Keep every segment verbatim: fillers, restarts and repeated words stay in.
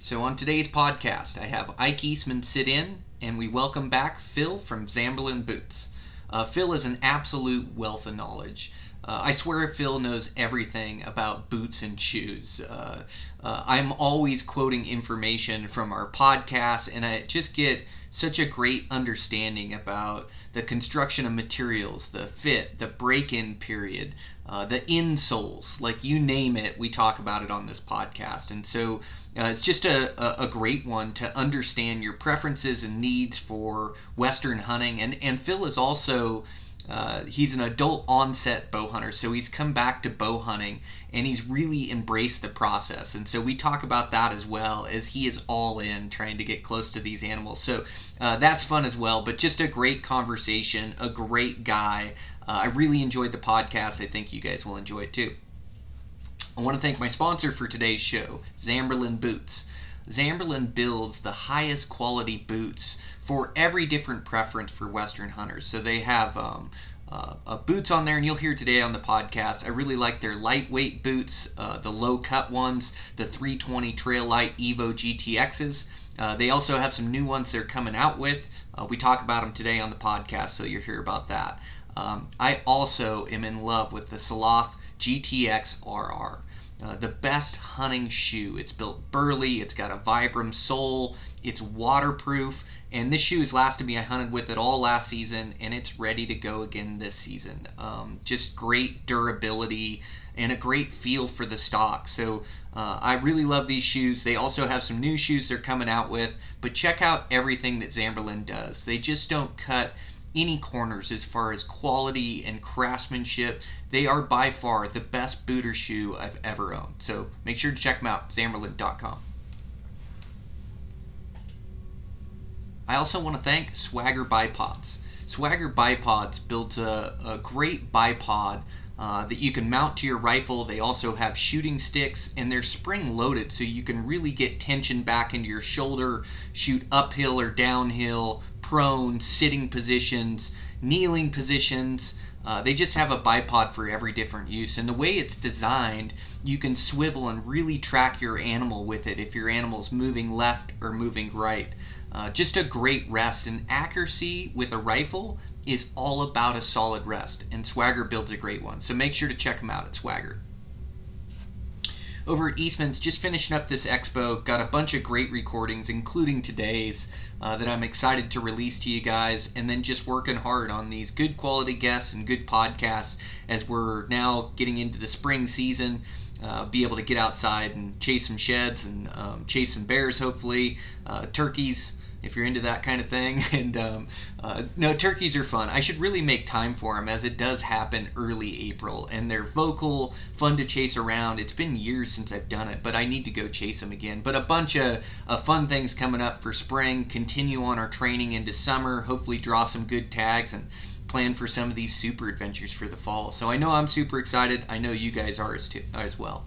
So on today's podcast, I have Ike Eastman sit in, and we welcome back Phil from Zamberlan Boots. Uh, Phil is an absolute wealth of knowledge. Uh, I swear Phil knows everything about boots and shoes. Uh, uh, I'm always quoting information from our podcast, and I just get such a great understanding about the construction of materials, the fit, the break-in period, uh, the insoles, like you name it, we talk about it on this podcast. And so uh, it's just a, a great one to understand your preferences and needs for Western hunting. And, and Phil is also, uh, he's an adult onset bow hunter, so he's come back to bow hunting and he's really embraced the process. And so we talk about that as well, as he is all in trying to get close to these animals. So uh, that's fun as well, but just a great conversation, a great guy. Uh, I really enjoyed the podcast. I think you guys will enjoy it too. I want to thank my sponsor for today's show, Zamberlan Boots. Zamberlan builds the highest quality boots for every different preference for Western hunters. So they have um, Uh, uh, boots on there, and you'll hear today on the podcast. I really like their lightweight boots, uh, the low cut ones, the three twenty Trail Light Evo G T Xs. Uh, they also have some new ones they're coming out with. Uh, we talk about them today on the podcast, so you'll hear about that. Um, I also am in love with the Salathé G T X R R, uh, the best hunting shoe. It's built burly, it's got a Vibram sole, it's waterproof. And this shoe has lasted me. I hunted with it all last season, and it's ready to go again this season. Um, just great durability and a great feel for the stock. So uh, I really love these shoes. They also have some new shoes they're coming out with. But check out everything that Zamberlan does. They just don't cut any corners as far as quality and craftsmanship. They are by far the best booter shoe I've ever owned. So make sure to check them out, Zamberlan dot com. I also want to thank Swagger Bipods. Swagger Bipods builds a, a great bipod uh, that you can mount to your rifle. They also have shooting sticks, and they're spring-loaded, so you can really get tension back into your shoulder, shoot uphill or downhill, prone, sitting positions, kneeling positions. Uh, they just have a bipod for every different use, and the way it's designed, you can swivel and really track your animal with it if your animal's moving left or moving right. Uh, just a great rest, and accuracy with a rifle is all about a solid rest, and Swagger builds a great one. So make sure to check them out at Swagger. Over at Eastman's, just finishing up this expo, got a bunch of great recordings, including today's, uh, that I'm excited to release to you guys, and then just working hard on these good quality guests and good podcasts as we're now getting into the spring season. Uh, be able to get outside and chase some sheds and um, chase some bears, hopefully, uh, turkeys, if you're into that kind of thing. And um, uh, no, turkeys are fun. I should really make time for them, as it does happen early April, and they're vocal, fun to chase around. It's been years since I've done it, but I need to go chase them again. But a bunch of uh, fun things coming up for spring. Continue on our training into summer, hopefully draw some good tags and plan for some of these super adventures for the fall. So I know I'm super excited. I know you guys are as, too, as well.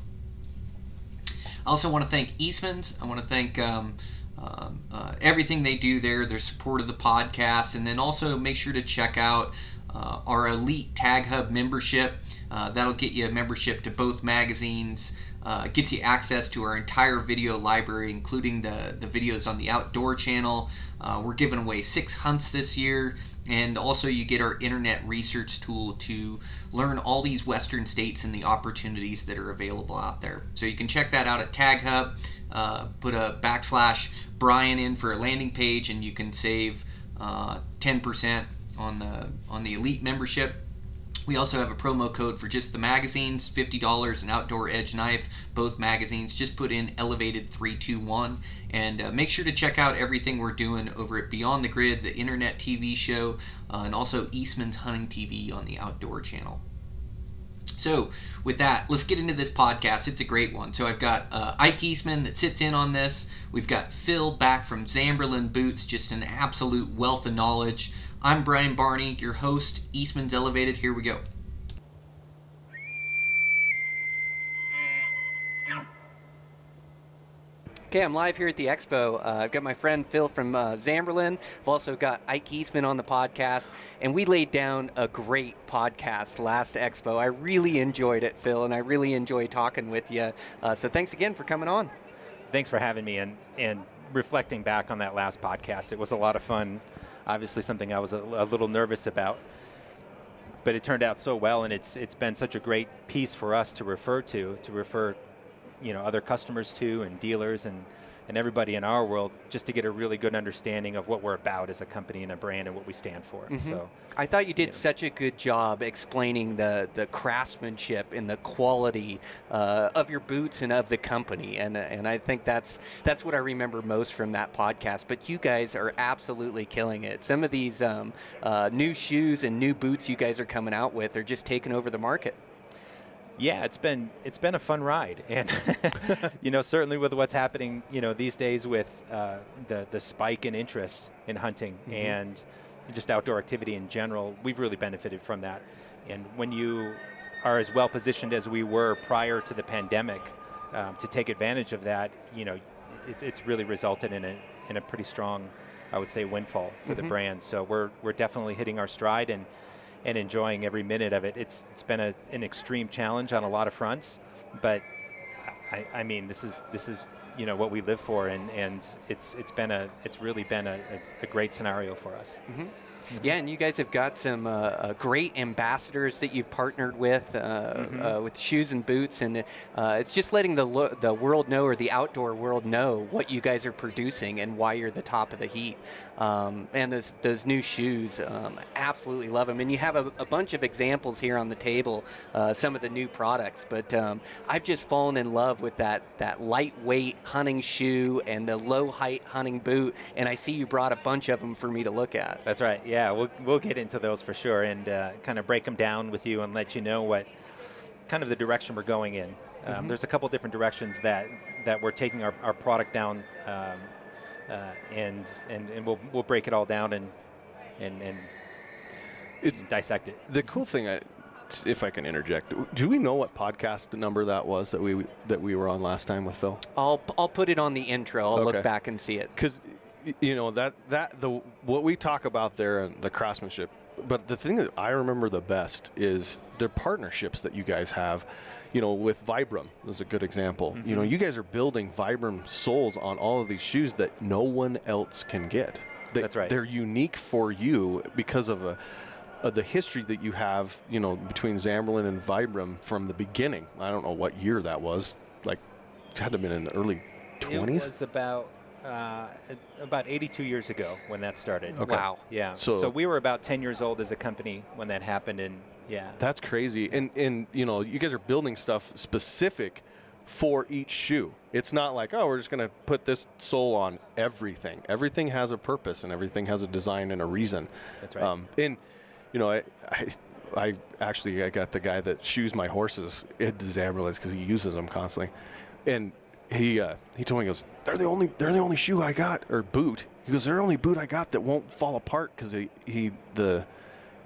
I also want to thank Eastman's. I want to thank um, Um, uh, everything they do there, their support of the podcast, and then also make sure to check out uh, our Elite Tag Hub membership. Uh, that'll get you a membership to both magazines. Uh, it gets you access to our entire video library, including the, the videos on the Outdoor Channel. Uh, we're giving away six hunts this year, and also you get our internet research tool to learn all these Western states and the opportunities that are available out there. So you can check that out at Tag Hub. Uh, put a backslash Brian in for a landing page, and you can save uh, ten percent on the on the Elite membership. We also have a promo code for just the magazines, fifty dollars, an Outdoor Edge knife, both magazines. Just put in Elevated three two one, and uh, make sure to check out everything we're doing over at Beyond the Grid, the internet T V show, uh, and also Eastman's Hunting T V on the Outdoor Channel. So with that, let's get into this podcast. It's a great one. So I've got uh, Ike Eastman that sits in on this. We've got Phil back from Zamberlan Boots, just an absolute wealth of knowledge. I'm Brian Barney, your host, Eastman's Elevated. Here we go. Okay, I'm live here at the expo. Uh, I've got my friend Phil from uh, Zamberlan. I've also got Ike Eastman on the podcast. And we laid down a great podcast last expo. I really enjoyed it, Phil, and I really enjoy talking with you. Uh, so thanks again for coming on. Thanks for having me. And, and reflecting back on that last podcast, it was a lot of fun. Obviously something I was a, a little nervous about. But it turned out so well, and it's it's been such a great piece for us to refer to, to refer you know, other customers too, and dealers and, and everybody in our world, just to get a really good understanding of what we're about as a company and a brand and what we stand for. Mm-hmm. So I thought you did you know. such a good job explaining the, the craftsmanship and the quality uh, of your boots and of the company. And and I think that's that's what I remember most from that podcast. But you guys are absolutely killing it. Some of these um, uh, new shoes and new boots you guys are coming out with are just taking over the market. Yeah, it's been it's been a fun ride, and you know certainly with what's happening, you know these days with uh, the the spike in interest in hunting mm-hmm. and just outdoor activity in general, we've really benefited from that. And when you are as well positioned as we were prior to the pandemic um, to take advantage of that, you know, it's it's really resulted in a in a pretty strong, I would say, windfall for mm-hmm. the brand. So we're we're definitely hitting our stride and. and enjoying every minute of it. It's it's been a, an extreme challenge on a lot of fronts, but I, I mean this is this is you know what we live for, and, and it's it's been a it's really been a, a, a great scenario for us. Mm-hmm. Mm-hmm. Yeah, and you guys have got some uh, uh, great ambassadors that you've partnered with, uh, mm-hmm. uh, with shoes and boots, and uh, it's just letting the lo- the world know, or the outdoor world know, what you guys are producing and why you're the top of the heap. Um, and those those new shoes, um, absolutely love them. And you have a, a bunch of examples here on the table, uh, some of the new products. But um, I've just fallen in love with that that lightweight hunting shoe and the low height hunting boot. And I see you brought a bunch of them for me to look at. That's right. Yeah. Yeah, we'll we'll get into those for sure, and uh, kind of break them down with you and let you know what kind of the direction we're going in. Um, mm-hmm. There's a couple different directions that that we're taking our, our product down, um, uh, and and and we'll we'll break it all down and and and it's dissect it. The cool thing, I, if I can interject, do we know what podcast number that was that we that we were on last time with Phil? I'll I'll put it on the intro. I'll okay. look back and see it. 'Cause you know that that the what we talk about there and the craftsmanship, but the thing that I remember the best is the partnerships that you guys have. You know, with Vibram is a good example. Mm-hmm. You know, you guys are building Vibram soles on all of these shoes that no one else can get. They, That's right. They're unique for you because of a. Uh, the history that you have, you know, between Zamberlan and Vibram from the beginning. I don't know what year that was. Like, it had to have been in the early twenties. It was about uh, about eighty-two years ago when that started. Okay. Wow. Yeah. So, so we were about ten years old as a company when that happened, and yeah. That's crazy. And and you know, you guys are building stuff specific for each shoe. It's not like, oh, we're just going to put this sole on everything. Everything has a purpose, and everything has a design and a reason. That's right. Um, and You know, I, I, I actually I got the guy that shoes my horses into Zamberlan's because he uses them constantly, and he uh, he told me, he goes, they're the only they're the only shoe I got, or boot. He goes, they're the only boot I got that won't fall apart because he, he the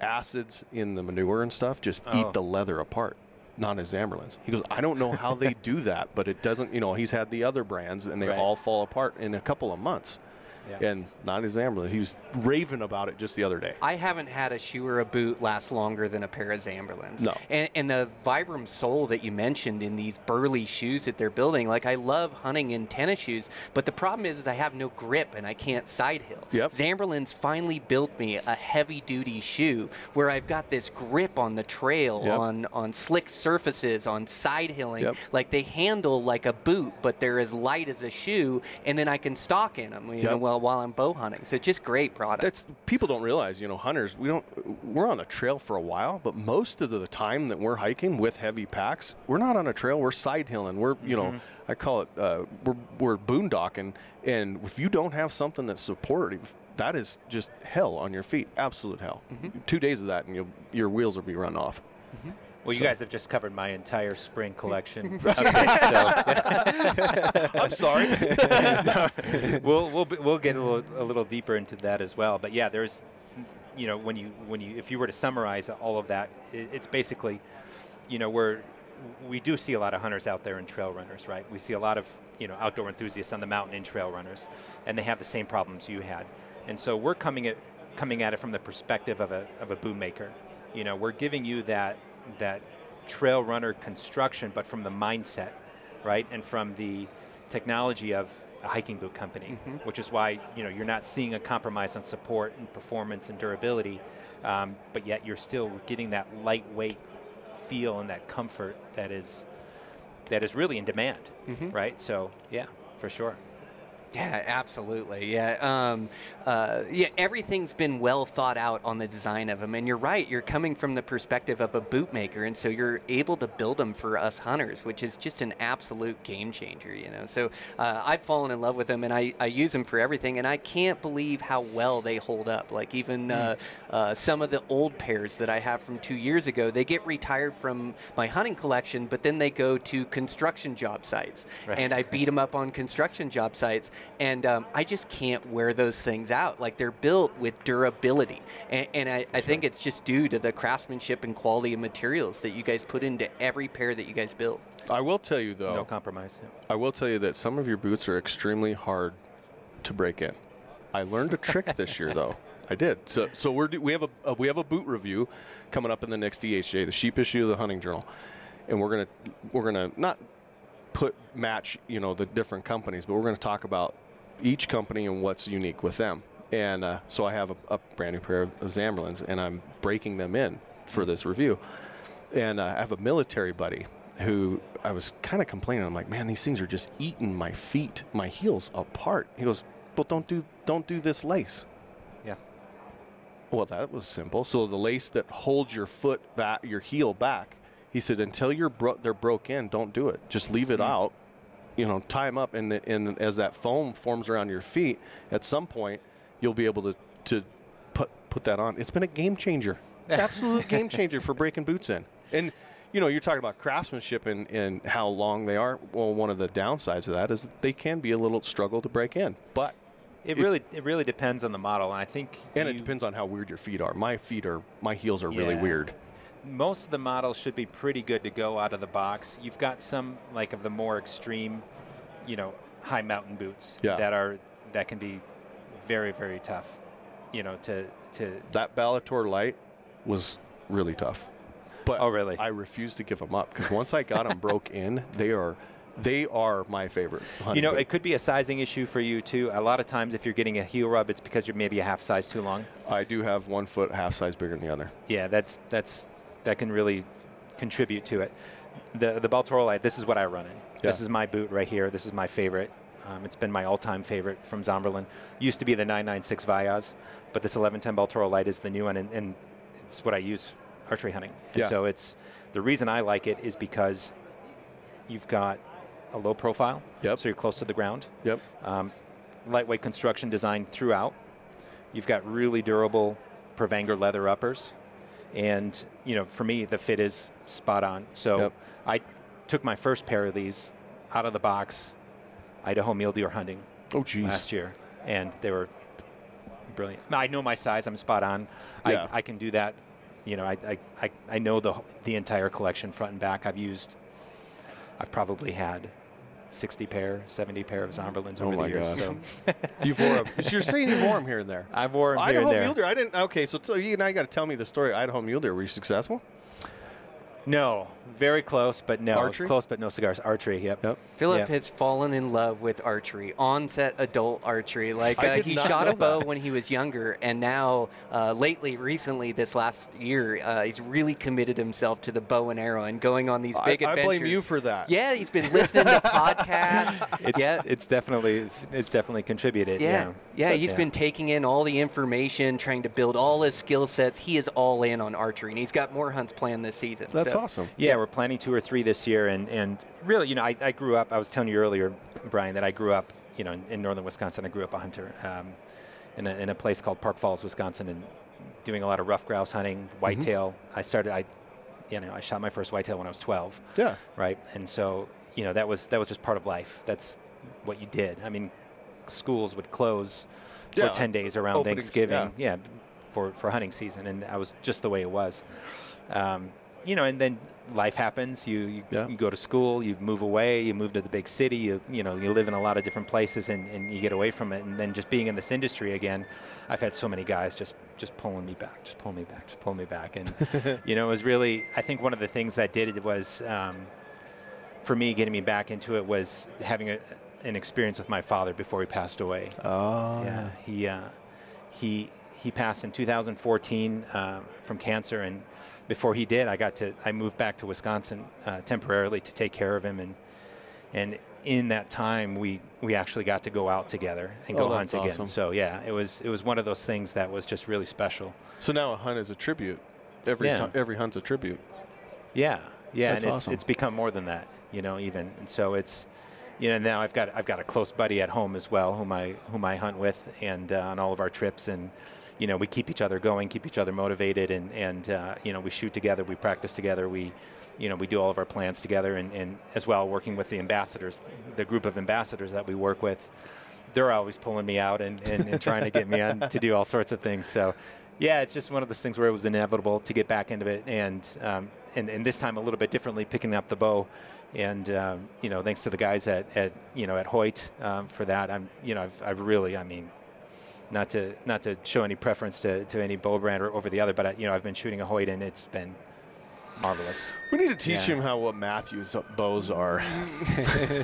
acids in the manure and stuff just oh. eat the leather apart. Not as Zamberlan's. He goes, I don't know how they do that, but it doesn't. You know, he's had the other brands and they right. all fall apart in a couple of months. Yeah. And not his Zamberlan. He was raving about it just the other day. I haven't had a shoe or a boot last longer than a pair of Zamberlan's. No. And, and the Vibram sole that you mentioned in these burly shoes that they're building, like I love hunting in tennis shoes, but the problem is, is I have no grip and I can't side hill. Yep. Zamberlan's finally built me a heavy-duty shoe where I've got this grip on the trail, yep. on, on slick surfaces, on side hilling. Yep. Like they handle like a boot, but they're as light as a shoe, and then I can stalk in them. You yep. know, well, while I'm bow hunting. So just great product. That's, people don't realize, you know, hunters, we don't, we're on a trail for a while, but most of the time that we're hiking with heavy packs, we're not on a trail, we're side hilling. We're, you mm-hmm. know, I call it, uh, we're, we're boondocking. And if you don't have something that's supportive, that is just hell on your feet. Absolute hell. Mm-hmm. Two days of that and you'll, your wheels will be run off. Mm-hmm. Well, you so. guys have just covered my entire spring collection. Okay, so. I'm sorry. No, we'll we'll we'll get a little, a little deeper into that as well. But yeah, there's, you know, when you when you if you were to summarize all of that, it, it's basically, you know, we're we do see a lot of hunters out there and trail runners, right? We see a lot of, you know, outdoor enthusiasts on the mountain and trail runners, and they have the same problems you had. And so we're coming at coming at it from the perspective of a of a boom maker. You know, we're giving you that that trail runner construction, but from the mindset, right? And from the technology of a hiking boot company, mm-hmm. which is why, you know, you're not seeing a compromise on support and performance and durability, um, but yet you're still getting that lightweight feel and that comfort that is that is really in demand, mm-hmm. right? So, yeah, for sure. Yeah, absolutely. Yeah, um, uh, yeah. Everything's been well thought out on the design of them, and you're right. You're coming from the perspective of a boot maker, and so you're able to build them for us hunters, which is just an absolute game changer. You know, so uh, I've fallen in love with them, and I, I use them for everything, and I can't believe how well they hold up. Like even uh, uh, some of the old pairs that I have from two years ago, they get retired from my hunting collection, but then they go to construction job sites, right. and I beat them up on construction job sites. And um, I just can't wear those things out. Like, they're built with durability. And, and I, I think it's just due to the craftsmanship and quality of materials that you guys put into every pair that you guys build. I will tell you, though. No compromise. Yeah. I will tell you that some of your boots are extremely hard to break in. I learned a trick this year, though. I did. So so we're, we have a uh, we have a boot review coming up in the next D H J, the sheep issue of the Hunting Journal. And we're going to we're going to not... put match you know the different companies, but we're going to talk about each company and what's unique with them. And uh, so I have a, a brand new pair of, of Zamberlans, and I'm breaking them in for this review. And uh, I have a military buddy who I was kind of complaining. I'm like, man, these things are just eating my feet, my heels apart. He goes, but don't do don't do this lace. Yeah. Well, that was simple. So the lace that holds your foot back, your heel back. He said, until you're bro- they're broke in, don't do it. Just leave it mm-hmm. out, you know, tie them up. And, the, and as that foam forms around your feet, at some point, you'll be able to, to put, put that on. It's been a game changer, absolute game changer for breaking boots in. And, you know, you're talking about craftsmanship and, and how long they are. Well, one of the downsides of that is that they can be a little struggle to break in. But It, it really it really depends on the model. And I think and it depends on how weird your feet are. My feet are, my heels are yeah. really weird. Most of the models should be pretty good to go out of the box. You've got some like of the more extreme, you know, high mountain boots yeah. that are that can be very, very tough, you know, to to that Baltoro Lite was really tough. But oh, really? I refused to give them up because once I got them broke in, they are They are my favorite. You know, boot. It could be a sizing issue for you, too. A lot of times if you're getting a heel rub, it's because you're maybe a half size too long. I do have one foot half size bigger than the other. Yeah, that's that's that can really contribute to it. The the Baltoro Lite, this is what I run in. Yeah. This is my boot right here. This is my favorite. Um, it's been my all-time favorite from Zamberlan. Used to be the nine ninety-six Viaz, but this eleven ten Baltoro Lite is the new one, and, and it's what I use archery hunting. And yeah. so it's the reason I like it is because you've got a low profile, yep. so you're close to the ground. Yep. Um, lightweight construction design throughout. You've got really durable Prevanger leather uppers, and you know, for me, the fit is spot on. So yep. I took my first pair of these out of the box, Idaho mule deer hunting. Oh, geez. Last year, and they were brilliant. I know my size. I'm spot on. Yeah. I, I can do that. You know, I I I, I know the the entire collection front and back. I've used. I've probably had. sixty pair, seventy pair of Zamberlans over oh the years. So. you wore them. So you're saying you wore them here and there. I wore them Idaho here and there. Idaho mule deer. I didn't. Okay, so t- you now you got to tell me the story. Idaho mule deer. Were you successful? No, very close, but no. Archery? Close, but no cigars. Archery, yep. yep. Philip yep. has fallen in love with archery, onset adult archery. Like uh, he shot a bow that. when he was younger, and now, uh, lately, recently, this last year, uh, he's really committed himself to the bow and arrow and going on these big I, adventures. I blame you for that. Yeah, he's been listening to podcasts. It's, yeah. it's definitely it's definitely contributed. Yeah, yeah, yeah he's yeah. been taking in all the information, trying to build all his skill sets. He is all in on archery, and he's got more hunts planned this season. That's so. awesome. Yeah, we're planning two or three this year, and, and really, you know, I, I grew up, I was telling you earlier, Brian, that I grew up, you know, in, in northern Wisconsin. I grew up a hunter um, in, a, in a place called Park Falls, Wisconsin, and doing a lot of rough grouse hunting, whitetail. Mm-hmm. I started, I you know, I shot my first whitetail when I was twelve. Yeah. Right. And so, you know, that was that was just part of life. That's what you did. I mean, schools would close yeah. for ten days around Opening, Thanksgiving. Yeah. yeah for, for hunting season, and that was just the way it was. Um, you know, and then life happens. You you, yeah. you go to school, you move away, you move to the big city, you, you know, you live in a lot of different places, and, and you get away from it. And then just being in this industry again, I've had so many guys just, just pulling me back, just pulling me back, just pulling me back. And, you know, it was really, I think one of the things that did it was, um, for me, getting me back into it was having a, an experience with my father before he passed away. Oh. Yeah. He, uh, he, he passed in two thousand fourteen uh, from cancer, and before he did, I got to I moved back to Wisconsin uh, temporarily to take care of him, and and in that time we we actually got to go out together and go oh, hunt awesome. again. So yeah, it was it was one of those things that was just really special. So now a hunt is a tribute. Every yeah. t- every hunt's a tribute. Yeah, yeah, That's and it's awesome. It's become more than that, you know. Even and so it's you know now I've got I've got a close buddy at home as well whom I whom I hunt with and uh, on all of our trips and. You know, we keep each other going, keep each other motivated, and, and uh, you know, we shoot together, we practice together, we, you know, we do all of our plans together, and, and as well working with the ambassadors, the group of ambassadors that we work with, they're always pulling me out and, and, and trying to get me on to do all sorts of things. So, yeah, it's just one of those things where it was inevitable to get back into it, and um, and, and this time a little bit differently, picking up the bow, and um, you know, thanks to the guys at, at you know at Hoyt um, for that. I'm you know I've, I've really I mean. Not to not to show any preference to, to any bow brand or over the other, but I, you know I've been shooting a Hoyt and it's been marvelous. We need to teach yeah. him how what Matthews bows are.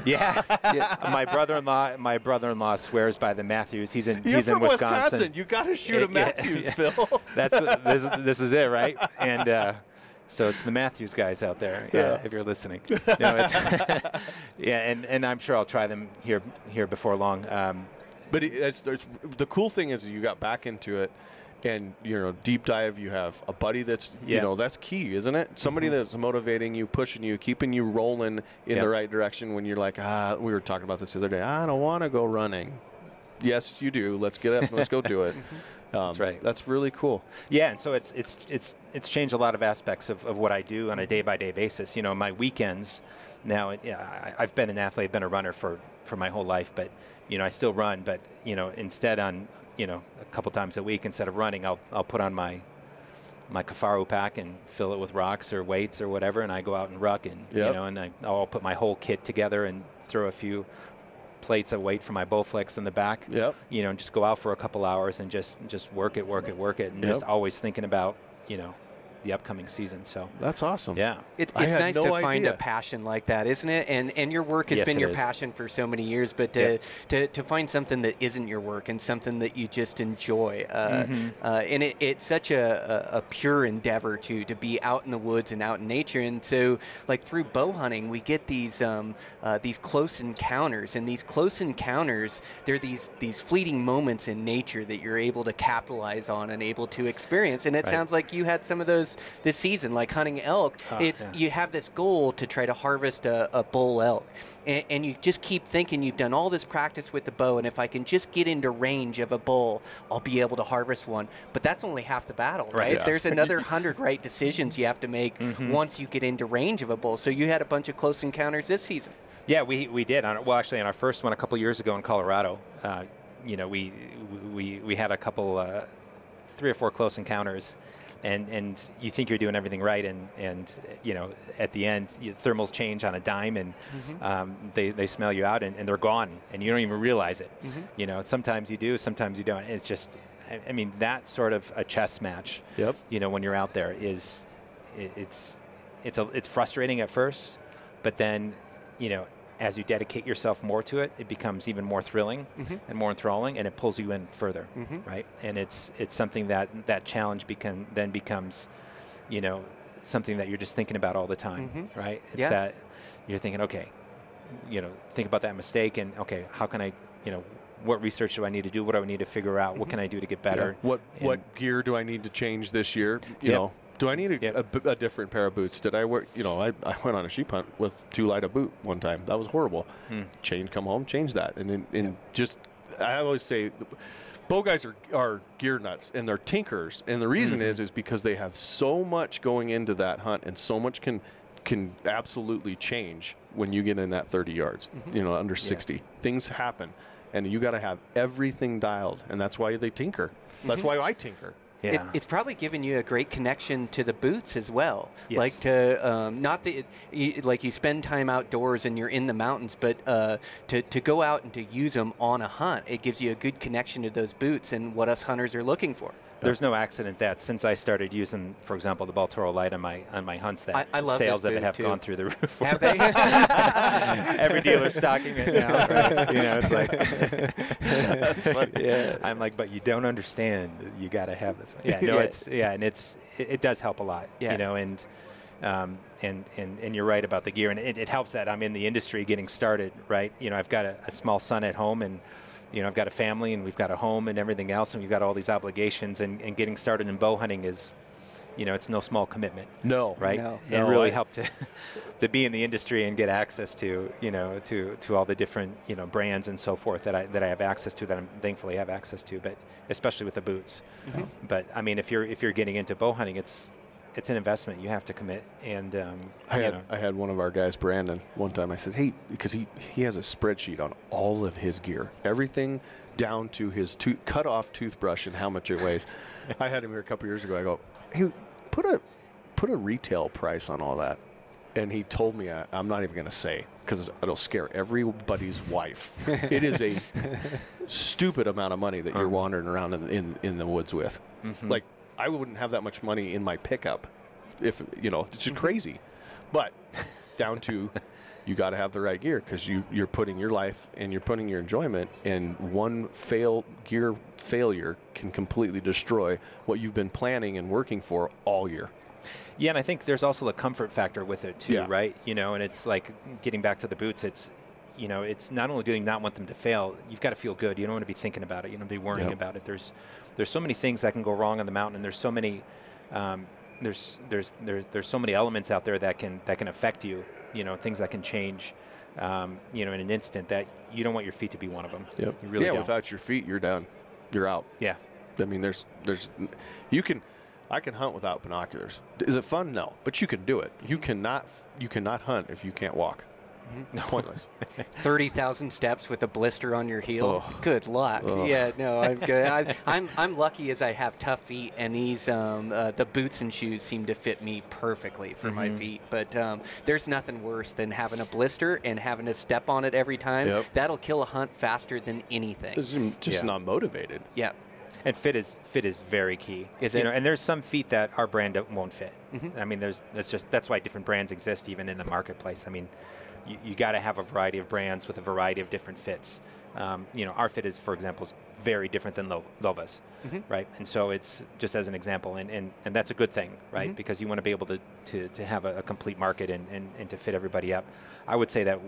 yeah. yeah, my brother-in-law my brother-in-law swears by the Matthews. He's in You're he's in Wisconsin. Wisconsin. You got to shoot a Matthews, yeah. Phil. That's this, this is it, right? And. Uh, So it's the Matthews guys out there, yeah. uh, if you're listening. No, it's yeah, and, and I'm sure I'll try them here here before long. Um, But it, it's, it's, the cool thing is you got back into it, and you know deep dive. You have a buddy that's yeah. you know that's key, isn't it? Somebody mm-hmm. that's motivating you, pushing you, keeping you rolling in yep. the right direction when you're like, ah, we were talking about this the other day. I don't want to go running. Yes, you do. Let's get up. And let's go do it. Um, that's right. That's really cool. Yeah, and so it's it's it's it's changed a lot of aspects of, of what I do on a day by day basis. You know, my weekends now. Yeah, I, I've been an athlete, I've been a runner for, for my whole life, but. You know, I still run, but, you know, instead on, you know, a couple times a week, instead of running, I'll I'll put on my my Kafaru pack and fill it with rocks or weights or whatever, and I go out and ruck, and, yep. you know, and I, I'll put my whole kit together and throw a few plates of weight for my Bowflex in the back, yep. you know, and just go out for a couple hours and just, just work it, work it, work it, and yep. just always thinking about, you know, the upcoming season. So that's awesome. Yeah, it, it's nice no to idea. find a passion like that, isn't it? And and your work has yes, been your is. passion for so many years, but to, yep. to to find something that isn't your work and something that you just enjoy, uh, mm-hmm. uh, and it, it's such a, a, a pure endeavor to to be out in the woods and out in nature. And so, like through bow hunting, we get these um, uh, these close encounters, and these close encounters, they're these these fleeting moments in nature that you're able to capitalize on and able to experience. And it right. sounds like you had some of those. This season, like hunting elk, oh, it's yeah. you have this goal to try to harvest a, a bull elk, and, and you just keep thinking you've done all this practice with the bow, and if I can just get into range of a bull, I'll be able to harvest one. But that's only half the battle, right? Yeah. There's another hundred right decisions you have to make mm-hmm. once you get into range of a bull. So you had a bunch of close encounters this season. Yeah, we we did. On, well, actually, on our first one a couple years ago in Colorado, uh, you know, we we we had a couple, uh, three or four close encounters. And and you think you're doing everything right, and, and you know at the end thermals change on a dime, and mm-hmm. um, they, they smell you out, and, and they're gone, and you don't even realize it. Mm-hmm. You know, sometimes you do, sometimes you don't. It's just, I, I mean, that sort of a chess match. Yep. You know, when you're out there, is it, it's it's a, it's frustrating at first, but then you know as you dedicate yourself more to it, it becomes even more thrilling mm-hmm. and more enthralling, and it pulls you in further, mm-hmm. right? And it's it's something that that challenge become then becomes, you know, something that you're just thinking about all the time, mm-hmm. right? It's yeah. that you're thinking, okay, you know, think about that mistake, and okay, how can I, you know, what research do I need to do? What do I need to figure out? Mm-hmm. What can I do to get better? Yeah. What and what gear do I need to change this year? You yep. know. Do I need a, yep. a, a different pair of boots? Did I wear, you know, I, I went on a sheep hunt with too light a boot one time. That was horrible. Mm. Change, come home, change that. And, and, and yep. just, I always say, bow guys are, are gear nuts, and they're tinkers, and the reason mm-hmm. is is because they have so much going into that hunt, and so much can can absolutely change when you get in that thirty yards, mm-hmm. you know, under sixty. Yeah. Things happen, and you got to have everything dialed, and that's why they tinker. Mm-hmm. That's why I tinker. Yeah. It, it's probably given you a great connection to the boots as well. Yes. Like to um, not that you, like you spend time outdoors and you're in the mountains, but uh, to to go out and to use them on a hunt, it gives you a good connection to those boots and what us hunters are looking for. There's no accident that since I started using, for example, the Baltoro Lite on my on my hunts, that I, I love sales of it have too. gone through the roof. Have they? Every dealer's stocking it now. Right? You know, it's like that's funny. Yeah. I'm like, but you don't understand. You got to have this one. Yeah, no, yeah. it's yeah, and it's it, it does help a lot. Yeah. You know, and um, and and and you're right about the gear, and it, it helps that I'm in the industry getting started. Right, you know, I've got a, a small son at home, and. You know, I've got a family, and we've got a home and everything else, and we've got all these obligations, and, and getting started in bow hunting is, you know, it's no small commitment. No. Right? No. It no, really I, helped to, to be in the industry and get access to, you know, to, to all the different, you know, brands and so forth that I that I have access to, that I'm thankfully have access to, but especially with the boots. Mm-hmm. But I mean, if you're if you're getting into bow hunting, it's it's an investment. You have to commit. And um, I had know. I had one of our guys, Brandon, one time. I said, hey, because he, he has a spreadsheet on all of his gear, everything down to his to- cut-off toothbrush and how much it weighs. I had him here a couple years ago. I go, hey, put a put a retail price on all that. And he told me, I, I'm not even going to say, because it'll scare everybody's wife. It is a stupid amount of money that you're wandering around in in, in the woods with. Mm-hmm. Like, I wouldn't have that much money in my pickup if, you know, it's just crazy. But down to you got to have the right gear, because you, you're putting your life and you're putting your enjoyment, and one fail gear failure can completely destroy what you've been planning and working for all year. Yeah, and I think there's also the comfort factor with it too, yeah. right? You know, and it's like getting back to the boots, it's, you know, it's not only do you not want them to fail, you've got to feel good. You don't want to be thinking about it. You don't want to be worrying yep. about it. There's there's so many things that can go wrong on the mountain, and there's so many um, there's there's there's there's so many elements out there that can that can affect you. You know, things that can change. Um, you know, in an instant, that you don't want your feet to be one of them. Yep. You really yeah. don't. Without your feet, you're done. You're out. Yeah. I mean, there's there's you can I can hunt without binoculars. Is it fun? No, but you can do it. You cannot you cannot hunt if you can't walk. No. Pointless. thirty thousand steps with a blister on your heel. Oh. Good luck. Oh. Yeah, no, I'm good. I, I'm I'm lucky as I have tough feet, and these um, uh, the boots and shoes seem to fit me perfectly for mm-hmm. my feet. But um, there's nothing worse than having a blister and having to step on it every time. Yep. That'll kill a hunt faster than anything. It's just yeah. not motivated. Yeah. And fit is fit is very key. Is you it? Know, and there's some feet that our brand won't fit. Mm-hmm. I mean, there's that's just that's why different brands exist even in the marketplace. I mean. You, you got to have a variety of brands with a variety of different fits. Um, you know, our fit is, for example, is very different than Lo- Lova's, mm-hmm. right? And so it's just as an example, and, and, and that's a good thing, right? Mm-hmm. Because you want to be able to, to, to have a, a complete market and, and, and to fit everybody up. I would say that,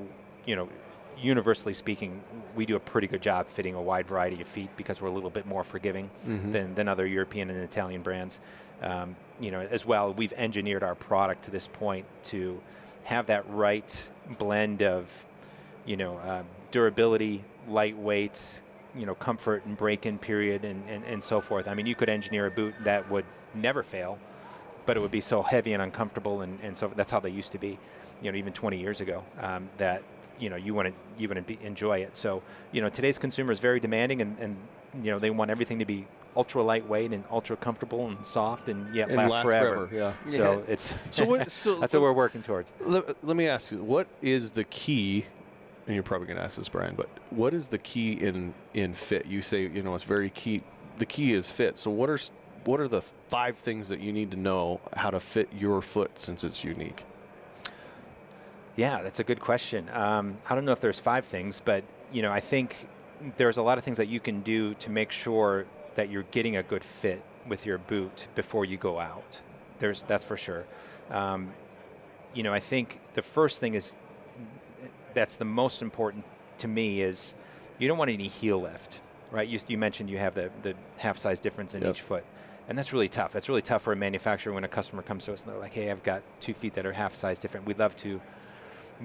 you know, universally speaking, we do a pretty good job fitting a wide variety of feet because we're a little bit more forgiving mm-hmm. than, than other European and Italian brands. Um, you know, as well, we've engineered our product to this point to have that right blend of, you know, uh, durability, lightweight, you know, comfort and break-in period and, and, and so forth. I mean, you could engineer a boot that would never fail, but it would be so heavy and uncomfortable, and, and so that's how they used to be, you know, even twenty years ago, um, that, you know, you want to you want to enjoy it. So, you know, today's consumer is very demanding, and, and, you know, they want everything to be ultra lightweight and ultra comfortable and soft and yet and last, last forever. forever. Yeah. So yeah. it's so what, so that's what we're working towards. Let, let me ask you, what is the key? And you're probably going to ask this, Brian, but what is the key in in fit? You say, you know, it's very key. The key is fit. So what are what are the five things that you need to know how to fit your foot since it's unique? Yeah, that's a good question. Um, I don't know if there's five things, but you know, I think there's a lot of things that you can do to make sure that you're getting a good fit with your boot before you go out. There's that's for sure. Um, you know, I think the first thing is that's the most important to me is you don't want any heel lift, right? You, you mentioned you have the, the half size difference in yep. each foot, and that's really tough. That's really tough for a manufacturer when a customer comes to us and they're like, "Hey, I've got two feet that are half size different. We'd love to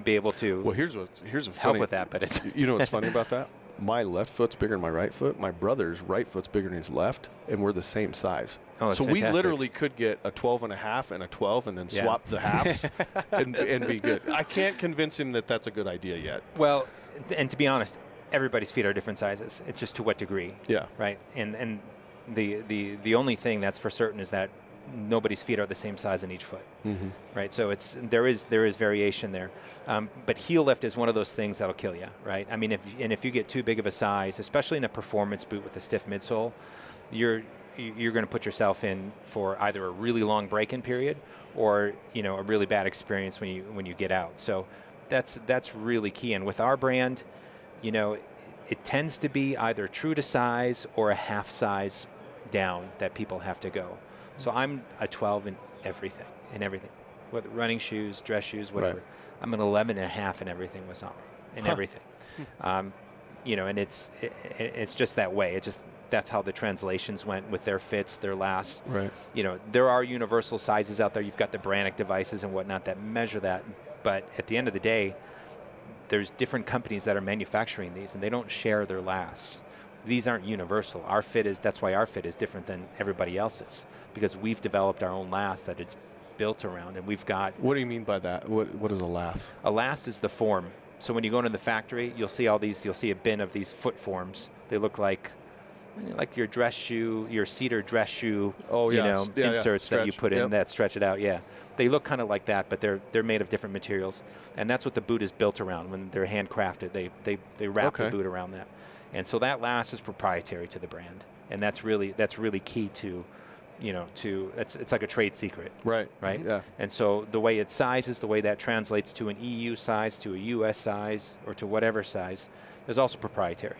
be able to." Well, here's what's here's a funny, help with that, but it's you know what's funny about that? my left foot's bigger than my right foot. My brother's right foot's bigger than his left, and we're the same size. Oh, that's so fantastic. We literally could get a twelve and a half and a twelve and then swap yeah. the halves and, and be good. I can't convince him that that's a good idea yet. Well, and to be honest, everybody's feet are different sizes. It's just to what degree. Yeah. Right? And and the the, the only thing that's for certain is that nobody's feet are the same size in each foot, mm-hmm. right? So it's there is there is variation there, um, but heel lift is one of those things that'll kill you, right? I mean, if and if you get too big of a size, especially in a performance boot with a stiff midsole, you're you're going to put yourself in for either a really long break-in period or you know a really bad experience when you when you get out. So that's that's really key. And with our brand, you know, it, it tends to be either true to size or a half size down that people have to go. So I'm a twelve in everything, in everything, whether running shoes, dress shoes, whatever. Right. I'm an eleven and a half in everything with Zamberlan, in huh. everything. Um, you know, and it's it, it's just that way. It just that's how the translations went with their fits, their lasts. Right. You know, there are universal sizes out there. You've got the Brannock devices and whatnot that measure that, but at the end of the day, there's different companies that are manufacturing these, and they don't share their lasts. These aren't universal. Our fit is, that's why our fit is different than everybody else's, because we've developed our own last that it's built around, and we've got... What do you mean by that? What What is a last? A last is the form. So when you go into the factory, you'll see all these, you'll see a bin of these foot forms. They look like like your dress shoe, your cedar dress shoe, oh, yeah. you know, yeah, inserts yeah. that you put in yep. that stretch it out, yeah. They look kind of like that, but they're they're made of different materials, and that's what the boot is built around. When they're handcrafted, they, they, they wrap okay. the boot around that. And so that last is proprietary to the brand, and that's really that's really key to, you know, to it's it's like a trade secret, right? Right. Yeah. And so the way it sizes, the way that translates to an E U size, to a U S size, or to whatever size, is also proprietary.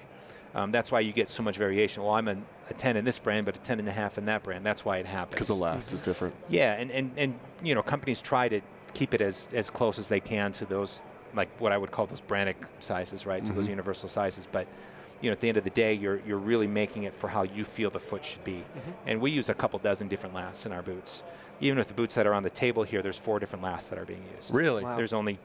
Um, that's why you get so much variation. Well, I'm a, a ten in this brand, but a ten and a half in that brand. That's why it happens. Because the last is different. Yeah, and, and and you know, companies try to keep it as as close as they can to those, like what I would call those Brannock sizes, right? Mm-hmm. To those universal sizes, but. You know, at the end of the day, you're you're really making it for how you feel the foot should be. Mm-hmm. And we use a couple dozen different lasts in our boots. Even with the boots that are on the table here, there's four different lasts that are being used. Really? Wow. There's only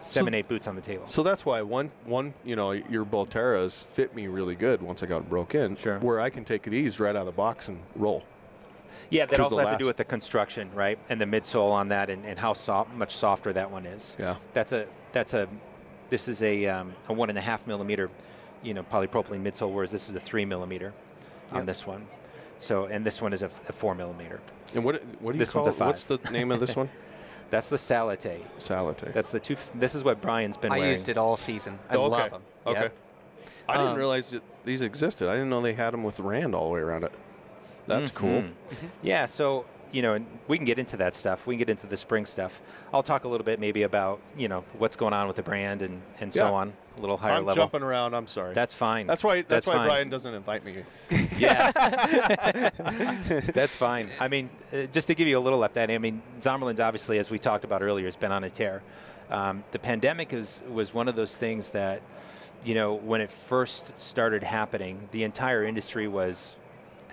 seven, so, eight boots on the table. So that's why one, one, you know, your Balteras fit me really good once I got broke in, sure. where I can take these right out of the box and roll. Yeah, that also has to do with the construction, right? And the midsole on that and, and how soft, much softer that one is. Yeah. That's a, that's a, this is a, um, a one and a half millimeter you know, polypropylene midsole, whereas this is a three millimeter on yep. this one. So, and this one is a, f- a four millimeter. And what what do you this call one's a five. What's the name of this one? That's the Salathé. Salathé. That's the two. F- this is what Brian's been I wearing. I used it all season. I oh, okay. love them. Okay. Yep. I um, didn't realize that these existed. I didn't know they had them with Rand all the way around it. That's mm-hmm. cool. Mm-hmm. Yeah. So, you know, and we can get into that stuff. We can get into the spring stuff. I'll talk a little bit maybe about, you know, what's going on with the brand and, and yeah. so on. A little higher I'm level. I'm jumping around. I'm sorry. That's fine. That's why. That's, that's why fine. Brian doesn't invite me. Yeah. That's fine. I mean, uh, just to give you a little update. I mean, Zamberlan's obviously, as we talked about earlier, has been on a tear. Um, the pandemic is was one of those things that, you know, when it first started happening, the entire industry was,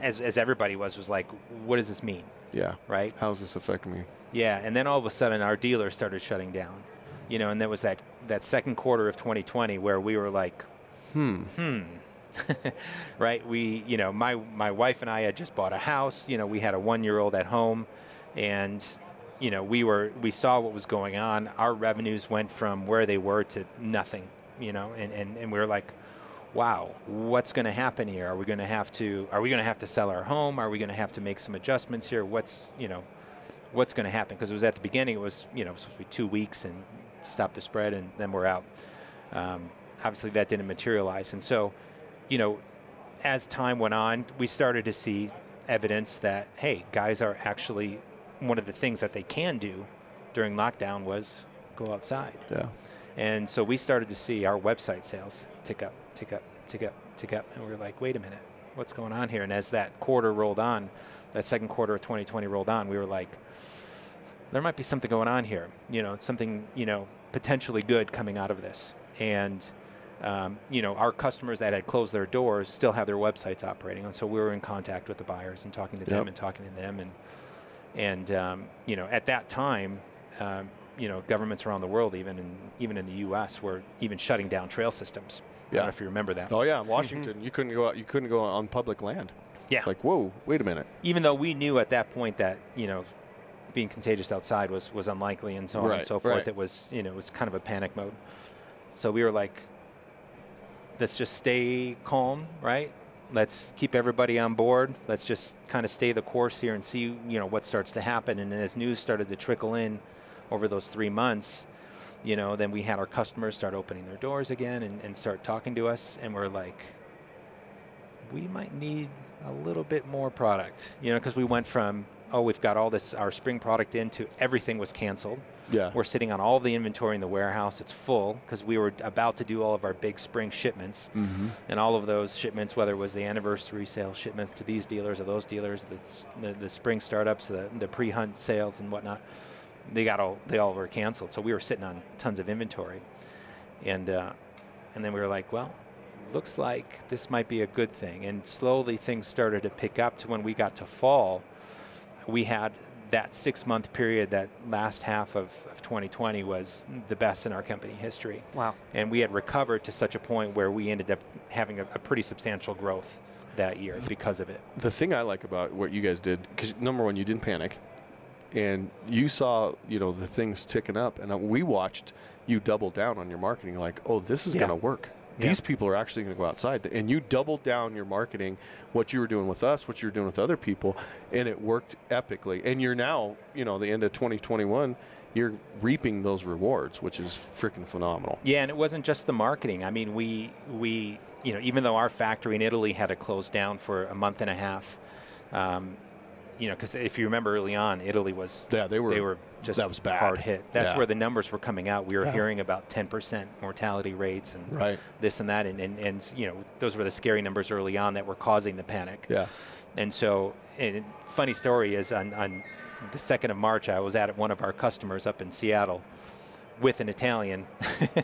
as as everybody was, was like, what does this mean? Yeah. Right. How's this affect me? Yeah. And then all of a sudden, our dealers started shutting down. You know, and there was that, that second quarter of twenty twenty where we were like, hmm, hmm, right? We, you know, my my wife and I had just bought a house. You know, we had a one-year-old at home, and you know, we were we saw what was going on. Our revenues went from where they were to nothing. You know, and and, and we were like, wow, what's going to happen here? Are we going to have to? Are we going to have to sell our home? Are we going to have to make some adjustments here? What's you know, what's going to happen? Because it was at the beginning, it was you know, it was supposed to be two weeks and stop the spread and then we're out. Um, obviously that didn't materialize. And so, you know, as time went on, we started to see evidence that, hey, guys are actually, one of the things that they can do during lockdown was go outside. Yeah. And so we started to see our website sales tick up, tick up, tick up, tick up. And we were like, wait a minute, what's going on here? And as that quarter rolled on, that second quarter of twenty twenty rolled on, we were like, there might be something going on here, you know, something, you know, potentially good coming out of this. And, um, you know, our customers that had closed their doors still have their websites operating. And so we were in contact with the buyers and talking to yep. them and talking to them. And, and um, you know, at that time, um, you know, governments around the world, even in, even in the U S, were even shutting down trail systems. Yeah. I don't know if you remember that. Oh yeah, Washington. Mm-hmm. You couldn't go out. You couldn't go on public land. Yeah. It's like, whoa, wait a minute. Even though we knew at that point that, you know, being contagious outside was was unlikely, and so on right, and so forth. Right. It was, you know, it was kind of a panic mode. So we were like, let's just stay calm, right? Let's keep everybody on board. Let's just kind of stay the course here and see, you know, what starts to happen. And then as news started to trickle in over those three months, you know, then we had our customers start opening their doors again and, and start talking to us. And we're like, we might need a little bit more product, you know, because we went from, oh, we've got all this, our spring product in, to everything was canceled. Yeah. We're sitting on all the inventory in the warehouse. It's full because we were about to do all of our big spring shipments. Mm-hmm. And all of those shipments, whether it was the anniversary sale shipments to these dealers or those dealers, the the, the spring startups, the, the pre-hunt sales and whatnot, they got all they all were canceled. So we were sitting on tons of inventory. And uh, and then we were like, well, looks like this might be a good thing. And slowly things started to pick up to when we got to fall. We had that six-month period, that last half of, of twenty twenty was the best in our company history. Wow. And we had recovered to such a point where we ended up having a, a pretty substantial growth that year because of it. The thing I like about what you guys did, because number one, you didn't panic, and you saw, you know, the things ticking up, and we watched you double down on your marketing, like, oh, this is yeah. going to work. These yeah. people are actually going to go outside. And you doubled down your marketing, what you were doing with us, what you were doing with other people, and it worked epically. And you're now, you know, the end of twenty twenty-one, you're reaping those rewards, which is freaking phenomenal. Yeah, and it wasn't just the marketing. I mean, we, we you know, even though our factory in Italy had to close down for a month and a half, um, you know, because if you remember early on, Italy was yeah, they were, they were just that was bad. Hard hit. That's yeah. where the numbers were coming out. We were yeah. hearing about ten percent mortality rates and right. this and that. And, and, and, you know, those were the scary numbers early on that were causing the panic. Yeah. And so, and funny story is on, on the second of March, I was at one of our customers up in Seattle with an Italian,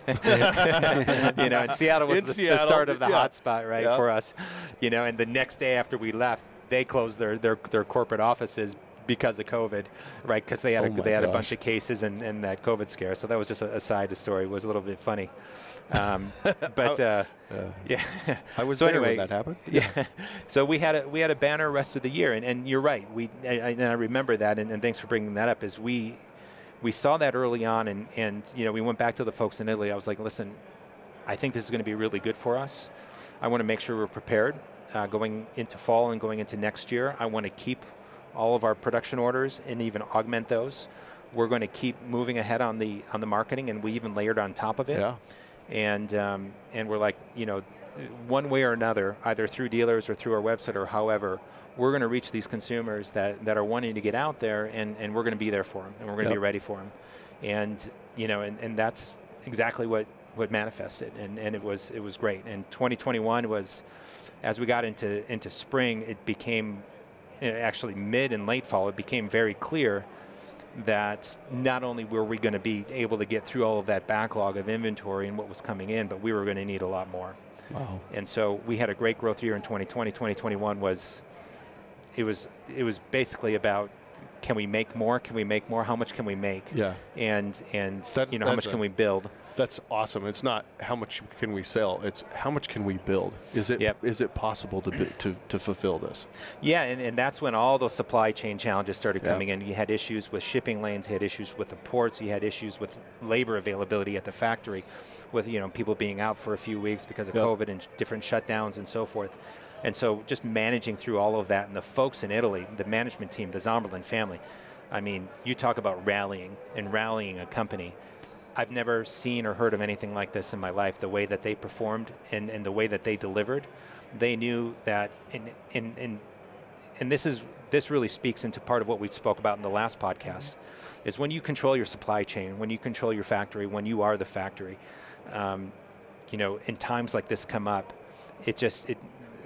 you know, and Seattle was the, Seattle, the start of the yeah. hot spot, right, yeah. for us, you know, and the next day after we left, they closed their, their, their corporate offices because of COVID, right? Because they had, oh a, they had a bunch of cases and, and that COVID scare. So that was just a, a side story. It was a little bit funny. Um, but, uh, uh, yeah. I was so there anyway, when that happened. Yeah. yeah. So we had a we had a banner rest of the year. And, and you're right. We I, and I remember that. And, and thanks for bringing that up. Is we we saw that early on. And, and, you know, we went back to the folks in Italy. I was like, listen, I think this is going to be really good for us. I want to make sure we're prepared. Uh, going into fall and going into next year, I want to keep all of our production orders and even augment those. We're going to keep moving ahead on the on the marketing, and we even layered on top of it. Yeah. And um, and we're like, you know, one way or another, either through dealers or through our website or however, we're going to reach these consumers that, that are wanting to get out there, and, and we're going to be there for them, and we're going to yep. be ready for them. And you know, and, and that's exactly what what manifested, and, and it was it was great. And twenty twenty-one was. As we got into, into spring, it became, actually mid and late fall, it became very clear that not only were we going to be able to get through all of that backlog of inventory and what was coming in, but we were going to need a lot more. Wow. And so we had a great growth year in twenty twenty. twenty twenty-one was, it was, it was basically about, can we make more? Can we make more? How much can we make? Yeah. And, and that's, you know, how much a, can we build? That's awesome. It's not how much can we sell. It's how much can we build? Is it yep. is it possible to, be, to to fulfill this? Yeah, and, and that's when all those supply chain challenges started yeah. coming in. You had issues with shipping lanes. You had issues with the ports. You had issues with labor availability at the factory with, you know, people being out for a few weeks because of yep. COVID and different shutdowns and so forth. And so just managing through all of that, and the folks in Italy, the management team, the Zamberlan family, I mean, you talk about rallying and rallying a company. I've never seen or heard of anything like this in my life, the way that they performed and, and the way that they delivered. They knew that, and, and, and, and this is this really speaks into part of what we spoke about in the last podcast, mm-hmm. is when you control your supply chain, when you control your factory, when you are the factory, um, you know, in times like this come up, it just... it.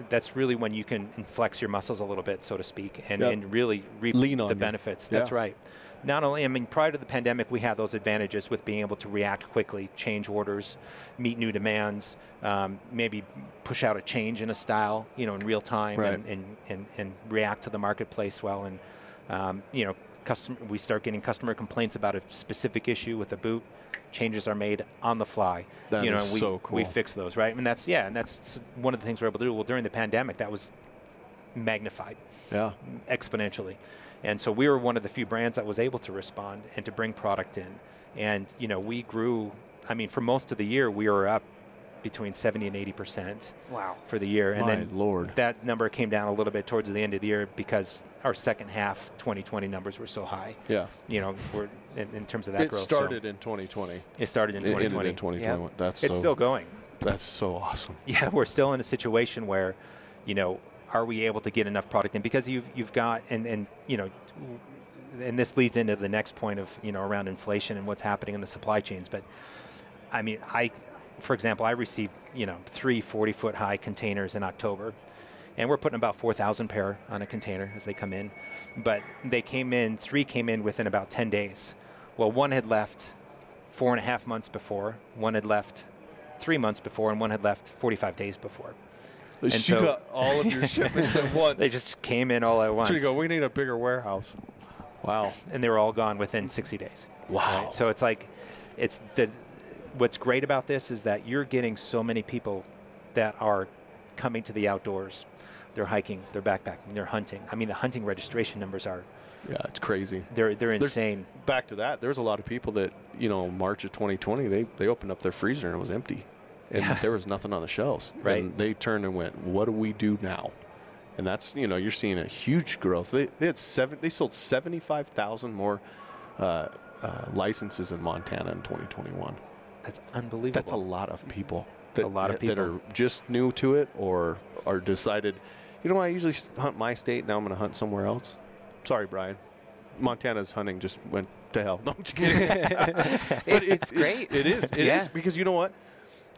That's really when you can flex your muscles a little bit, so to speak, and, yep. and really reap Lean on the you. benefits. That's yeah. right. Not only, I mean, prior to the pandemic, we had those advantages with being able to react quickly, change orders, meet new demands, um, maybe push out a change in a style, you know, in real time, right. and, and, and, and react to the marketplace well, and, um, you know, custom, we start getting customer complaints about a specific issue with a boot, changes are made on the fly. That you know, is we, so cool. We fix those, right? And that's, yeah, and that's one of the things we're able to do. Well, during the pandemic, that was magnified yeah. exponentially. And so we were one of the few brands that was able to respond and to bring product in. And, you know, we grew, I mean, for most of the year, we were up between seventy and eighty percent wow. for the year. And My then Lord. That number came down a little bit towards the end of the year because our second half twenty twenty numbers were so high. Yeah. You know, we're in, in terms of that it growth. It started so in twenty twenty. It started in it twenty twenty. It ended in twenty twenty-one. Yeah. That's it's so, still going. That's so awesome. Yeah, we're still in a situation where, you know, are we able to get enough product in? Because you've you've got, and, and you know, and this leads into the next point of, you know, around inflation and what's happening in the supply chains. But, I mean, I, for example, I received, you know, three forty-foot high containers in October. And we're putting about four thousand pair on a container as they come in. But they came in, three came in within about ten days. Well, one had left four and a half months before, one had left three months before, and one had left forty-five days before. They so got all of your shipments at once. They just came in all at once. So you go, we need a bigger warehouse. Wow. And they were all gone within sixty days. Wow. Right? So it's like, it's the, what's great about this is that you're getting so many people that are coming to the outdoors. They're hiking, they're backpacking, they're hunting. I mean, the hunting registration numbers are. Yeah, it's crazy. They're they're insane. There's, back to that, there's a lot of people that, you know, March of twenty twenty, they, they opened up their freezer and it was empty. And yeah. there was nothing on the shelves. Right. And they turned and went, what do we do now? And that's, you know, you're seeing a huge growth. They they had seven. They sold seventy-five thousand more uh, uh, licenses in Montana in twenty twenty-one. That's unbelievable. That's a lot of people. That, a lot of people that are just new to it or are decided, you know, I usually hunt my state. Now I'm going to hunt somewhere else. Sorry, Brian. Montana's hunting just went to hell. No, I'm just kidding. But it's, it's great. It's, it is. It yeah. is because you know what?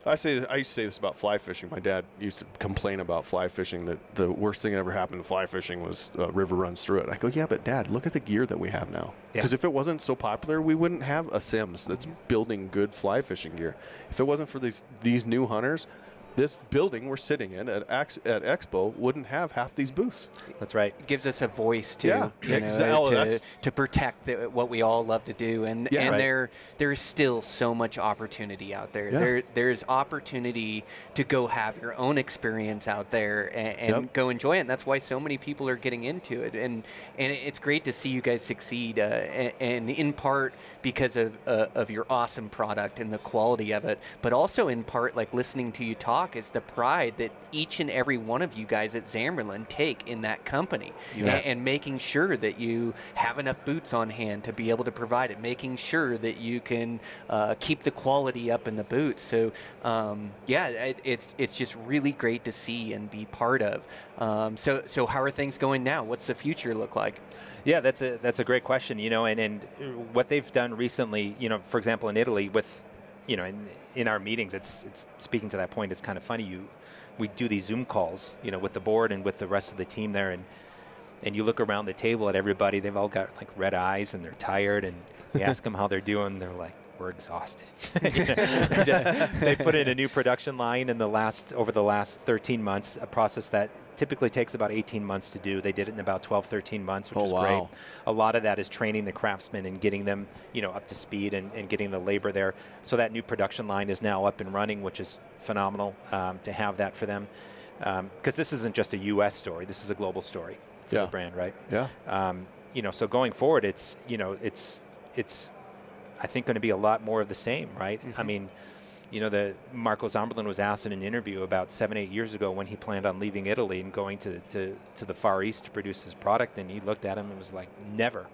I say this, I used to say this about fly fishing. My dad used to complain about fly fishing that the worst thing that ever happened to fly fishing was a river runs through it. I go, yeah, but Dad, look at the gear that we have now. Because yeah. if it wasn't so popular, we wouldn't have a Sims that's mm-hmm. building good fly fishing gear. If it wasn't for these these new hunters, this building we're sitting in at at Expo wouldn't have half these booths. That's right. It gives us a voice too, yeah, you know, exactly. to, to protect the, what we all love to do. And yeah, and right. there there is still so much opportunity out there. Yeah. There there's opportunity to go have your own experience out there and, and yep. go enjoy it. And that's why so many people are getting into it. And and it's great to see you guys succeed. Uh, and, and in part because of uh, of your awesome product and the quality of it, but also in part like listening to you talk. Is the pride that each and every one of you guys at Zamberlan take in that company yeah. and, and making sure that you have enough boots on hand to be able to provide it, making sure that you can uh, keep the quality up in the boots. So, um, yeah, it, it's it's just really great to see and be part of. Um, so, so how are things going now? What's the future look like? Yeah, that's a that's a great question. You know, and and what they've done recently, you know, for example, in Italy with. You know, in, in our meetings, it's it's speaking to that point. It's kind of funny. You, we do these Zoom calls, you know, with the board and with the rest of the team there, and and you look around the table at everybody. They've all got like red eyes and they're tired. And you ask them how they're doing. They're like, we're exhausted. You know? Just, they put in a new production line in the last over the last thirteen months. A process that typically takes about eighteen months to do. They did it in about twelve, thirteen months, which oh, is wow. great. A lot of that is training the craftsmen and getting them, you know, up to speed and, and getting the labor there. So that new production line is now up and running, which is phenomenal um, to have that for them. Because um, this isn't just a U S story. This is a global story for yeah. the brand, right? Yeah. Um, you know, so going forward, it's, you know, it's, it's, I think, going to be a lot more of the same, right? Mm-hmm. I mean, you know, the Marco Zamberlan was asked in an interview about seven, eight years ago when he planned on leaving Italy and going to, to, to the Far East to produce his product, and he looked at him and was like, never,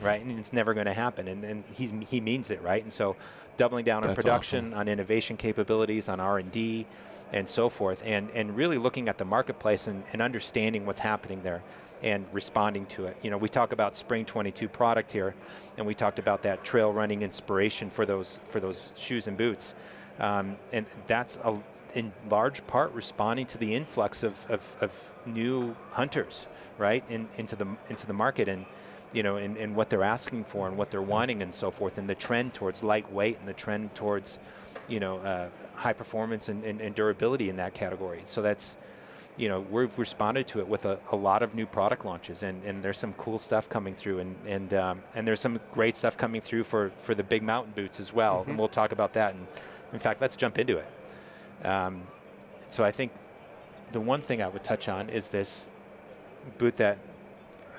right? And it's never going to happen, and, and he's, he means it, right? And so doubling down That's on production, awesome. On innovation capabilities, on R and D, and so forth, and, and really looking at the marketplace and, and understanding what's happening there and responding to it. You know, we talk about Spring twenty-two product here, and we talked about that trail running inspiration for those, for those shoes and boots. Um, and that's a, in large part responding to the influx of, of, of new hunters, right, in, into the into the market, and you know, and, and what they're asking for and what they're wanting and so forth, and the trend towards lightweight and the trend towards, you know, uh, high performance and, and, and durability in that category. So that's you know, we've responded to it with a, a lot of new product launches, and, and there's some cool stuff coming through, and and um, and there's some great stuff coming through for, for the big mountain boots as well, mm-hmm. and we'll talk about that. And in fact, let's jump into it. Um, so I think the one thing I would touch on is this boot that,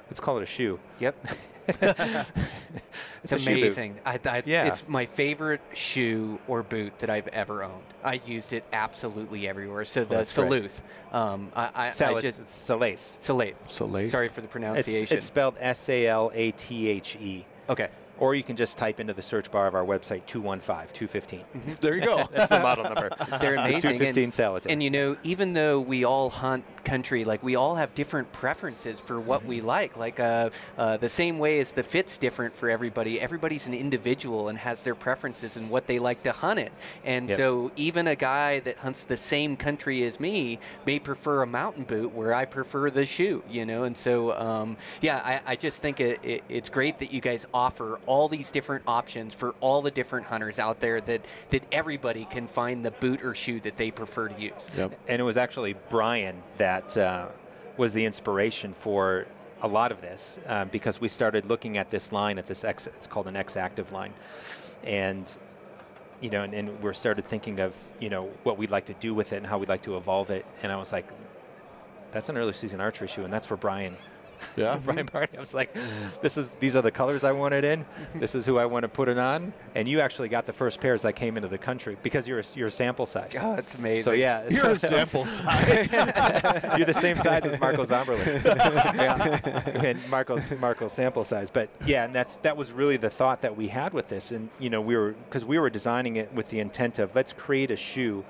let's call it a shoe. Yep. It's, it's amazing. I, I, yeah. It's my favorite shoe or boot that I've ever owned. I used it absolutely everywhere. So the oh, Salathé. Right. Um, I, I, Salad, I just Salathé. Salathé. Salathé. Sorry for the pronunciation. It's, it's spelled S A L A T H E. Okay. Or you can just type into the search bar of our website two one five, two one five. Mm-hmm. There you go. That's the model number. They're amazing. two fifteen Salathé. And, you know, even though we all hunt country, like, we all have different preferences for what mm-hmm. we like. Like, uh, uh, the same way as the fit's different for everybody, everybody's an individual and has their preferences and what they like to hunt it. And yep. so even a guy that hunts the same country as me may prefer a mountain boot where I prefer the shoe, you know. And so, um, yeah, I, I just think it, it, it's great that you guys offer all these different options for all the different hunters out there, that, that everybody can find the boot or shoe that they prefer to use. Yep. And it was actually Brian that That uh, was the inspiration for a lot of this, um, because we started looking at this line, at this X, it's called an X-Active line, and you know, and, and we started thinking of, you know, what we'd like to do with it and how we'd like to evolve it. And I was like, that's an early season archery shoe, and that's for Brian. Yeah, Brian Barney. I was like, this is these are the colors I want it in. This is who I want to put it on. And you actually got the first pairs that came into the country because you're a, you're a sample size. Oh, that's amazing. So yeah, you're a sample size. You're the same size as Marco Zamberlan. Yeah. And Marco's Marco's sample size. But yeah, and that's that was really the thought that we had with this. And you know, we were because we were designing it with the intent of let's create a shoe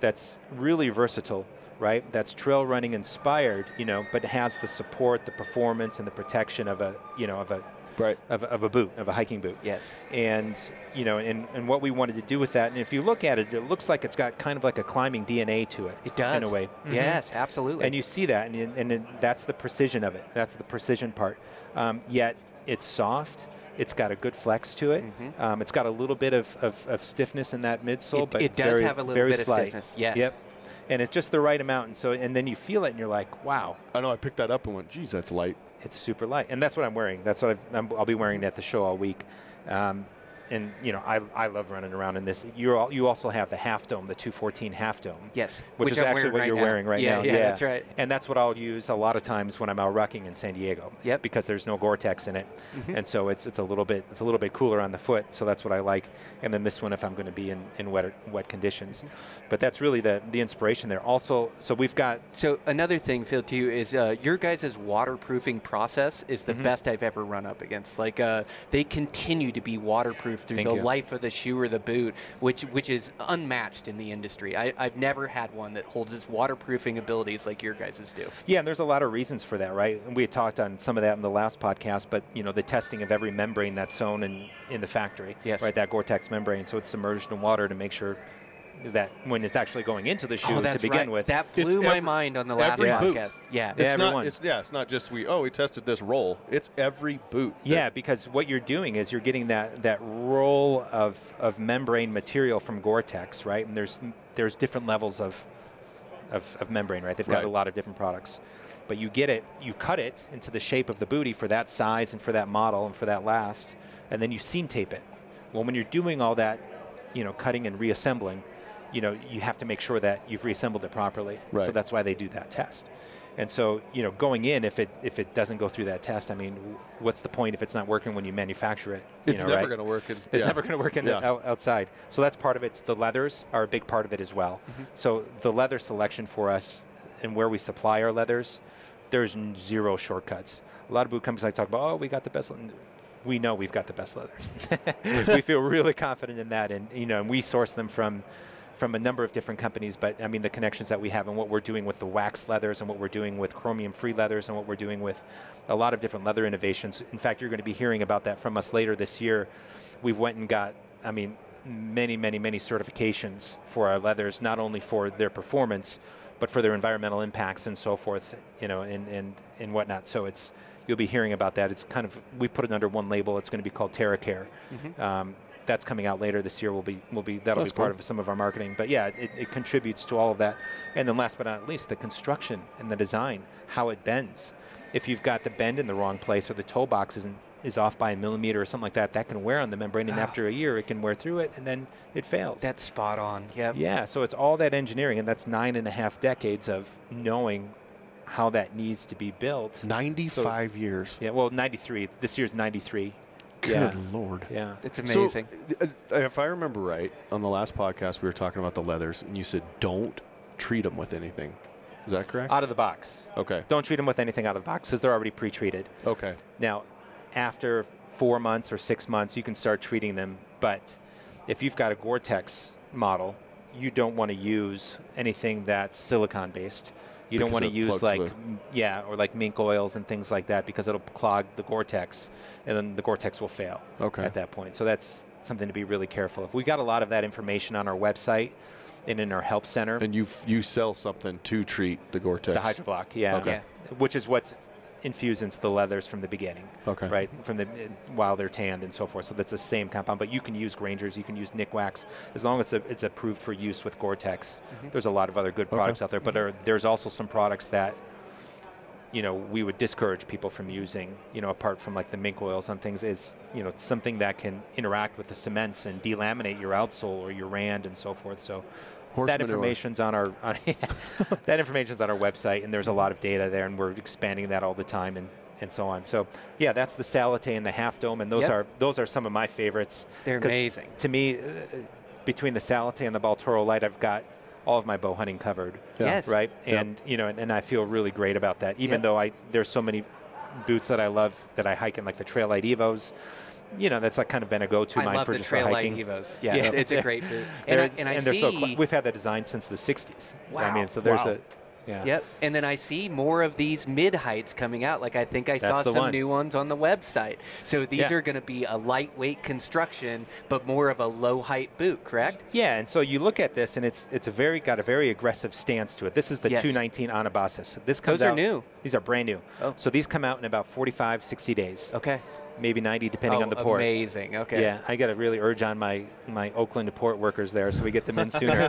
that's really versatile. Right, that's trail running inspired, you know, but has the support, the performance, and the protection of a, you know, of a, right. of, of a boot, of a hiking boot. Yes. And you know, and, and what we wanted to do with that, and if you look at it, it looks like it's got kind of like a climbing D N A to it. It does. In a way. Mm-hmm. Yes, absolutely. And you see that, and and it, that's the precision of it. That's the precision part. Um, yet it's soft. It's got a good flex to it. Mm-hmm. Um, it's got a little bit of, of, of stiffness in that midsole, it, but it does very, have a little very bit slight. Of stiffness. Yes. Yep. And it's just the right amount, and so and then you feel it, and you're like, wow. I know. I picked that up and went, geez, that's light. It's super light, and that's what I'm wearing. That's what I've, I'm, I'll be wearing at the show all week. Um, and you know, I I love running around in this. You all you also have the Half Dome, the two fourteen Half Dome. Yes, which, which is I'm actually what right you're now. Wearing right yeah, now. Yeah, yeah, that's right. And that's what I'll use a lot of times when I'm out rucking in San Diego. Yep. Because there's no Gore-Tex in it, mm-hmm. and so it's it's a little bit it's a little bit cooler on the foot. So that's what I like. And then this one, if I'm going to be in in wet wet conditions, mm-hmm. but that's really the the inspiration there. Also, so we've got so another thing, Phil, to you is uh, your guys' waterproofing process is the mm-hmm. best I've ever run up against. Like uh, they continue to be waterproof. Through Thank the you. Life of the shoe or the boot, which which is unmatched in the industry. I, I've never had one that holds its waterproofing abilities like your guys' do. Yeah, and there's a lot of reasons for that, right? And we had talked on some of that in the last podcast, but you know, the testing of every membrane that's sewn in, in the factory, yes. right? That Gore-Tex membrane, so it's submerged in water to make sure that when it's actually going into the shoe oh, that's to begin right. with. That blew it's my every, mind on the last yeah. podcast. Yeah, it's everyone. Not, it's, yeah, it's not just we, oh, we tested this roll. It's every boot. Yeah, because what you're doing is you're getting that, that roll of, of membrane material from Gore-Tex, right? And there's there's different levels of of, of membrane, right? They've got right. a lot of different products. But you get it, you cut it into the shape of the booty for that size and for that model and for that last, and then you seam tape it. Well, when you're doing all that, you know, cutting and reassembling, you know, you have to make sure that you've reassembled it properly. Right. So that's why they do that test. And so, you know, going in, if it if it doesn't go through that test, I mean, what's the point if it's not working when you manufacture it? You it's know, never right? going to work. In, it's yeah. never going to work in yeah. the out, outside. So that's part of it. The leathers are a big part of it as well. Mm-hmm. So the leather selection for us and where we supply our leathers, there's zero shortcuts. A lot of boot companies like talk about, oh, we got the best. Le- We know we've got the best leathers. We feel really confident in that, and you know, and we source them from. from a number of different companies, but I mean the connections that we have and what we're doing with the wax leathers and what we're doing with chromium-free leathers and what we're doing with a lot of different leather innovations. In fact, you're going to be hearing about that from us later this year. We've went and got, I mean, many, many, many certifications for our leathers, not only for their performance, but for their environmental impacts and so forth, you know, and, and, and whatnot. So it's, you'll be hearing about that. It's kind of, we put it under one label. It's going to be called TerraCare. Mm-hmm. Um, that's coming out later this year. Will be will be that'll that's be part cool. of some of our marketing. But yeah, it, it contributes to all of that. And then last but not least, the construction and the design, how it bends. If you've got the bend in the wrong place or the toe box isn't is off by a millimeter or something like that, that can wear on the membrane, and ah. after a year it can wear through it, and then it fails. That's spot on. Yep. Yeah, so it's all that engineering, and that's nine and a half decades of knowing how that needs to be built. ninety-five so, years. Yeah, well, ninety-three. This year's ninety-three. Good yeah. Lord. Yeah. It's amazing. So, if I remember right, on the last podcast we were talking about the leathers, and you said don't treat them with anything. Is that correct? Out of the box. Okay. Don't treat them with anything out of the box because they're already pre-treated. Okay. Now, after four months or six months, you can start treating them. But if you've got a Gore-Tex model, you don't want to use anything that's silicone-based. You because don't want to use like, m- yeah, or like mink oils and things like that because it'll clog the Gore-Tex, and then the Gore-Tex will fail okay. at that point. So that's something to be really careful of. We got a lot of that information on our website and in our help center. And you you sell something to treat the Gore-Tex? The Hydroblock, yeah. Okay. yeah. Which is what's infused into the leathers from the beginning, okay. right? From the while they're tanned and so forth. So that's the same compound. But you can use Grangers, you can use Nick Wax, as long as it's approved for use with Gore-Tex. Mm-hmm. There's a lot of other good products okay. out there, but mm-hmm. are, there's also some products that, you know, we would discourage people from using. You know, apart from like the mink oils and things, is you know something that can interact with the cements and delaminate your outsole or your rand and so forth. So. Horse that manure. information's on our on that information's on our website, and there's a lot of data there, and we're expanding that all the time, and, and so on. So yeah, that's the Salathé and the Half Dome, and those yep. are those are some of my favorites. They're amazing. To me, uh, between the Salathé and the Baltoro Lite, I've got all of my bow hunting covered. Yeah. Yes. Right, yep. and you know, and, and I feel really great about that. Even yep. though I there's so many boots that I love that I hike in, like the Trail Light Evos. You know, that's like kind of been a go-to I mine for just for hiking. I love the Trail Light Evos. Yeah, yeah. It's, it's a great boot. And, I, and, I and see so cl- we've had that design since the sixties. Wow. I mean, so there's wow. a yeah. Yep. And then I see more of these mid-heights coming out. Like I think I that's saw some one. new ones on the website. So these yeah. are going to be a lightweight construction, but more of a low-height boot, correct? Yeah. And so you look at this, and it's it's a very got a very aggressive stance to it. This is the yes. two nineteen Anabasis. This comes Those out, are new. These are brand new. Oh. So these come out in about forty-five, sixty days. Okay. Maybe ninety, depending oh, on the port. Amazing. Okay. Yeah, I got to really urge on my my Oakland port workers there, so we get them in sooner.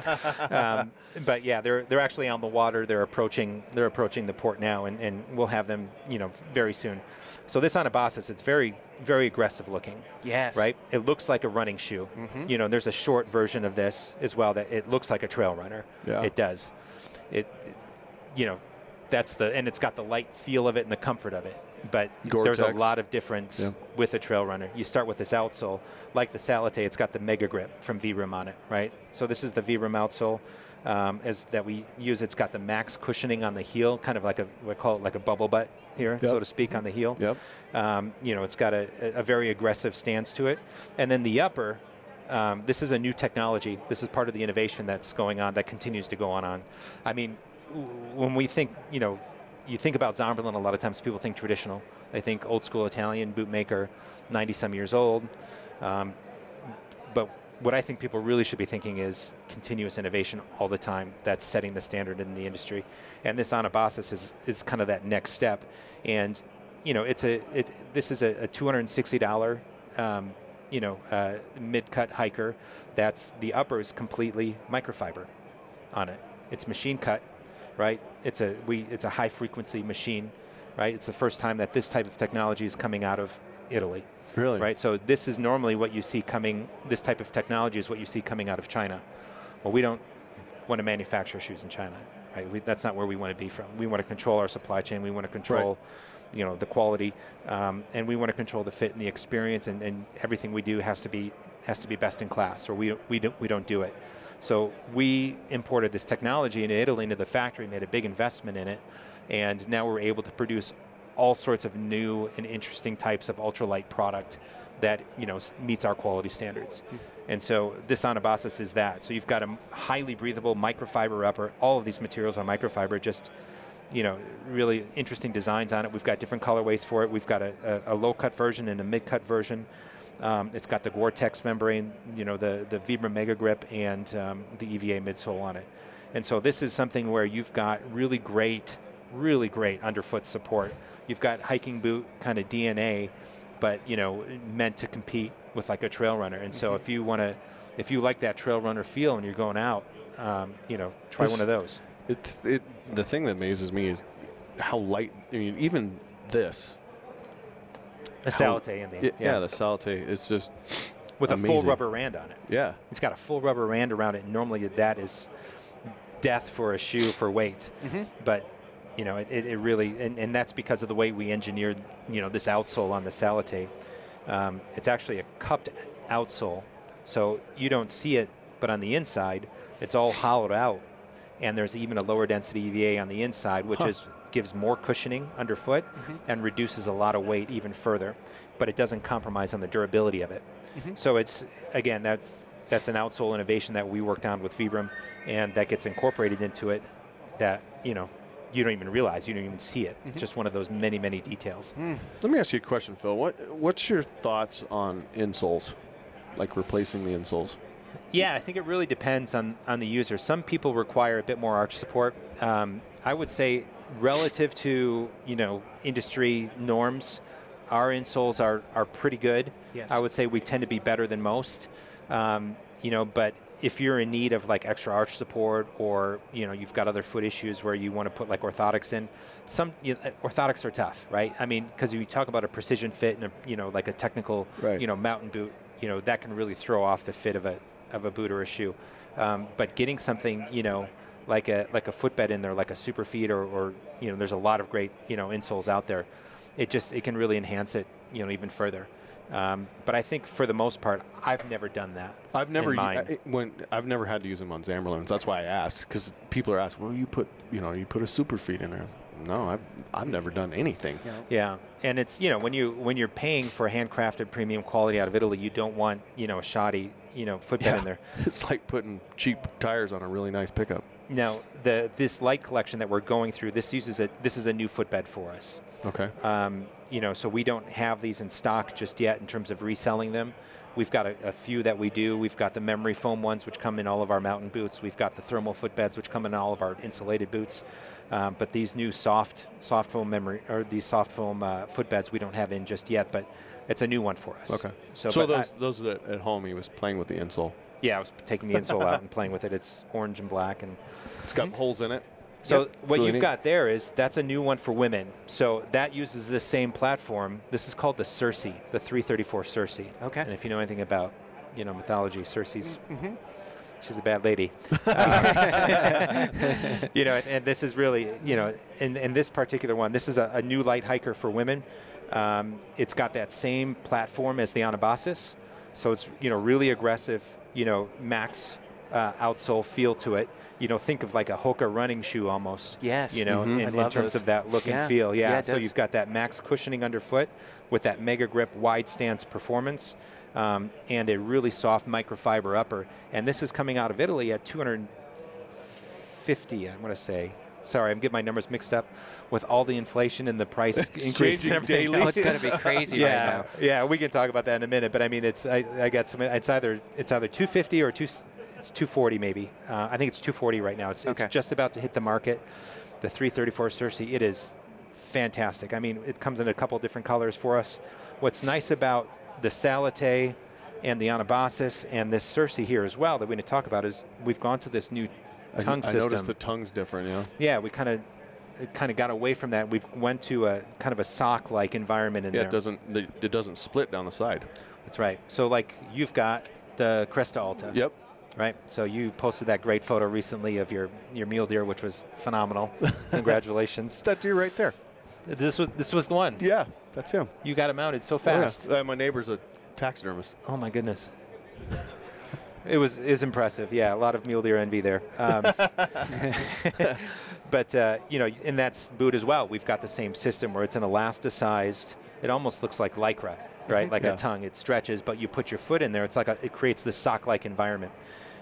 Um, but yeah, they're they're actually on the water. They're approaching they're approaching the port now, and, and we'll have them you know very soon. So this Anabasis, it's very very aggressive looking. Yes. Right. It looks like a running shoe. Mm-hmm. You know, there's a short version of this as well that it looks like a trail runner. Yeah. It does. It, it you know. That's the and it's got the light feel of it and the comfort of it, but Gore-Tex. There's a lot of difference yeah. with a trail runner. You start with this outsole, like the Salathé, it's got the Mega Grip from Vibram on it, right? So this is the Vibram outsole um, as that we use. It's got the max cushioning on the heel, kind of like a we call it like a bubble butt here, yep. so to speak, on the heel. Yep. Um, you know, it's got a, a very aggressive stance to it, and then the upper. Um, this is a new technology. This is part of the innovation that's going on that continues to go on. on. I mean. When we think, you know, you think about Zamberlan, a lot of times people think traditional. They think old school Italian bootmaker, ninety-some years old. Um, but what I think people really should be thinking is continuous innovation all the time. That's setting the standard in the industry. And this Anabasis is, is kind of that next step. And, you know, it's a it, this is a, a two hundred sixty dollars um, you know, uh, mid-cut hiker. That's the upper is completely microfiber on it. It's machine cut. Right, it's a we it's a high frequency machine, right? It's the first time that this type of technology is coming out of Italy. Really, right? So this is normally what you see coming. This type of technology is what you see coming out of China. Well, we don't want to manufacture shoes in China, right? We, that's not where we want to be from. We want to control our supply chain. We want to control, right. you know, the quality, um, and we want to control the fit and the experience, and, and everything we do has to be has to be best in class, or we we don't we don't do it. So we imported this technology into Italy, into the factory, made a big investment in it, and now we're able to produce all sorts of new and interesting types of ultralight product that you know meets our quality standards. Mm-hmm. And so this Anabasis is that. So you've got a highly breathable microfiber upper. All of these materials are microfiber, just you know, really interesting designs on it. We've got different colorways for it. We've got a, a, a low-cut version and a mid-cut version. Um, it's got the Gore-Tex membrane, you know, the, the Vibram Mega Grip and um, the E V A midsole on it. And so this is something where you've got really great, really great underfoot support. You've got hiking boot kind of D N A but you know, meant to compete with like a trail runner. And so mm-hmm. if you want to, if you like that trail runner feel and you're going out, um, you know, try it's, one of those. It, it, the thing that amazes me is how light, I mean, even this. The Salathé in the end. Yeah, yeah, the Salathé. It's just with amazing. A full rubber rand on it. Yeah. It's got a full rubber rand around it. Normally that is death for a shoe for weight. Mm-hmm. But, you know, it, it really, and, and that's because of the way we engineered, you know, this outsole on the Salathé. Um, it's actually a cupped outsole. So you don't see it, but on the inside, it's all hollowed out. And there's even a lower density E V A on the inside, which huh. is gives more cushioning underfoot mm-hmm. and reduces a lot of weight even further, but it doesn't compromise on the durability of it. Mm-hmm. So it's, again, that's that's an outsole innovation that we worked on with Vibram, and that gets incorporated into it that, you know, you don't even realize, you don't even see it. Mm-hmm. It's just one of those many, many details. Mm. Let me ask you a question, Phil. What What's your thoughts on insoles, like replacing the insoles? Yeah, I think it really depends on, on the user. Some people require a bit more arch support. Um, I would say relative to, you know, industry norms, our insoles are, are pretty good. Yes. I would say we tend to be better than most, um, you know, but if you're in need of like extra arch support or, you know, you've got other foot issues where you want to put like orthotics in, some you know, orthotics are tough, right? I mean, because you talk about a precision fit and, a, you know, like a technical, right. you know, mountain boot, you know, that can really throw off the fit of a, of a boot or a shoe. Um, but getting something, you know, like a like a footbed in there, like a Superfeet or, or, you know, there's a lot of great, you know, insoles out there. It just, it can really enhance it, you know, even further. Um, but I think for the most part, I've never done that. I've never, I, when I've never had to use them on Zamberlans. That's why I asked, because people are asked, well, you put, you know, you put a Superfeet in there. No, I've, I've never done anything. Yeah. yeah, and it's, you know, when you when you're paying for handcrafted premium quality out of Italy, you don't want, you know, a shoddy, you know, footbed yeah. in there. It's like putting cheap tires on a really nice pickup. Now, the this light collection that we're going through, this uses a this is a new footbed for us. Okay. Um, you know, so we don't have these in stock just yet in terms of reselling them. We've got a, a few that we do. We've got the memory foam ones, which come in all of our mountain boots. We've got the thermal footbeds, which come in all of our insulated boots. Um, but these new soft soft foam memory or these soft foam uh, footbeds, we don't have in just yet. But it's a new one for us. Okay. So, so those I, those that at home, he was playing with the insole. Yeah, I was taking the insole out and playing with it. It's orange and black, and it's got mm-hmm. holes in it. So yep. what really you've neat. got there is that's a new one for women. So that uses the same platform. This is called the Circe, the three thirty-four Circe. Okay. And if you know anything about, you know, mythology, Circe's, mm-hmm. she's a bad lady. um, you know, and, and this is really, you know, in, in this particular one, this is a, a new light hiker for women. Um, it's got that same platform as the Anabasis. So it's, you know, really aggressive, you know, max uh, outsole feel to it. You know, think of like a Hoka running shoe almost. Yes. You know, mm-hmm. in, in terms those. of that look yeah. and feel. Yeah. yeah so does. You've got that max cushioning underfoot with that mega grip wide stance performance um, and a really soft microfiber upper. And this is coming out of Italy at two hundred fifty, I want to say. Sorry, I'm getting my numbers mixed up with all the inflation and the price increase and everything. Daily. Oh, it's going to be crazy yeah, right now. Yeah, we can talk about that in a minute. But I mean, it's I, I got some. It's either it's either two fifty or two. It's two forty maybe. Uh, I think it's two forty right now. It's, okay. it's just about to hit the market. The three thirty-four Circe, it is fantastic. I mean, it comes in a couple different colors for us. What's nice about the Salathé and the Anabasis and this Circe here as well that we're going to talk about is we've gone to this new tongue I, system. I noticed the tongue's different, yeah. Yeah, we kind of kind of got away from that. We've went to a kind of a sock-like environment in yeah, there. Yeah, it doesn't, it doesn't split down the side. That's right. So, like, you've got the Cresta Alta. Yep. Right, so you posted that great photo recently of your, your mule deer, which was phenomenal. Congratulations. That deer right there. This was this was the one. Yeah, that's him. You got it mounted so fast. Oh, yeah. uh, my neighbor's a taxidermist. Oh my goodness. It was is impressive. Yeah, a lot of mule deer envy there. Um, but uh, you know, in that boot as well, we've got the same system where it's an elasticized. It almost looks like Lycra, right? Mm-hmm. Like yeah. a tongue. It stretches, but you put your foot in there. It's like a, it creates this sock-like environment.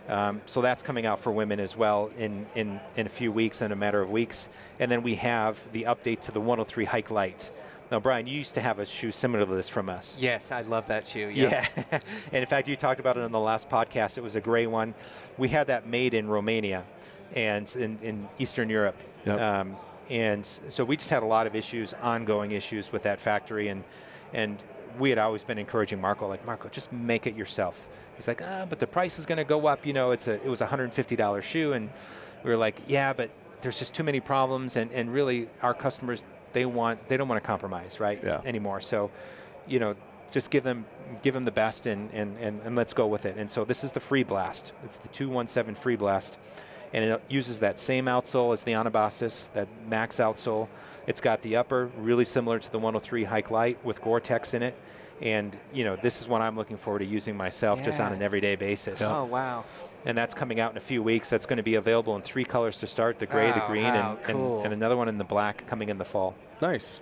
Um, so that's coming out for women as well in, in, in a few weeks, in a matter of weeks. And then we have the update to the one oh three Hike Light. Now, Brian, you used to have a shoe similar to this from us. Yes, I love that shoe. Yeah. yeah. And in fact, you talked about it on the last podcast. It was a gray one. We had that made in Romania and in, in Eastern Europe. Yep. Um, and so we just had a lot of issues, ongoing issues with that factory. And, and we had always been encouraging Marco, like, Marco, just make it yourself. He's like, ah, but the price is going to go up. You know, it's a, it was a one hundred fifty dollar shoe. And we were like, yeah, but there's just too many problems. And, and really, our customers, they want, they don't want to compromise, right, yeah. anymore. So, you know, just give them, give them the best and, and, and, and let's go with it. And so this is the Free Blast. It's the two one seven Free Blast. And it uses that same outsole as the Anabasis, that max outsole. It's got the upper, really similar to the one oh three Hike Light with Gore-Tex in it. And, you know, this is what I'm looking forward to using myself yeah. just on an everyday basis. Oh, wow. And that's coming out in a few weeks. That's going to be available in three colors to start, the gray, oh, the green, wow, and, cool. and, and another one in the black coming in the fall. Nice.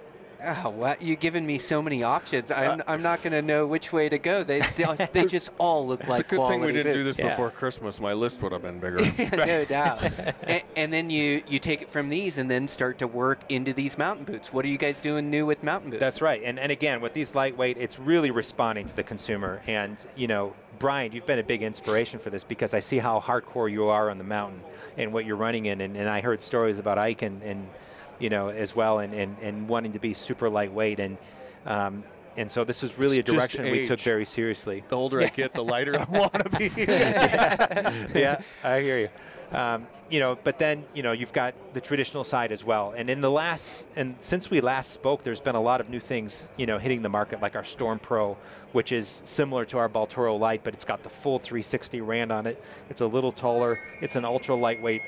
Oh, wow. You've given me so many options. I'm, uh, I'm not going to know which way to go. They they just all look like quality. It's a good thing we didn't boots. do this yeah. before Christmas. My list would have been bigger. No doubt. and, and then you, you take it from these and then start to work into these mountain boots. What are you guys doing new with mountain boots? That's right. And, and again, with these lightweight, it's really responding to the consumer. And, you know, Brian, you've been a big inspiration for this because I see how hardcore you are on the mountain and what you're running in. And, and I heard stories about Ike and, and you know, as well, and, and, and wanting to be super lightweight. And um, and so this was really it's a direction we took very seriously. The older I get, the lighter I want to be. yeah. yeah, I hear you. Um, you know, but then, you know, you've got the traditional side as well. And in the last, and since we last spoke, there's been a lot of new things, you know, hitting the market, like our Storm Pro, which is similar to our Baltoro Lite, but it's got the full three sixty Rand on it. It's a little taller. It's an ultra lightweight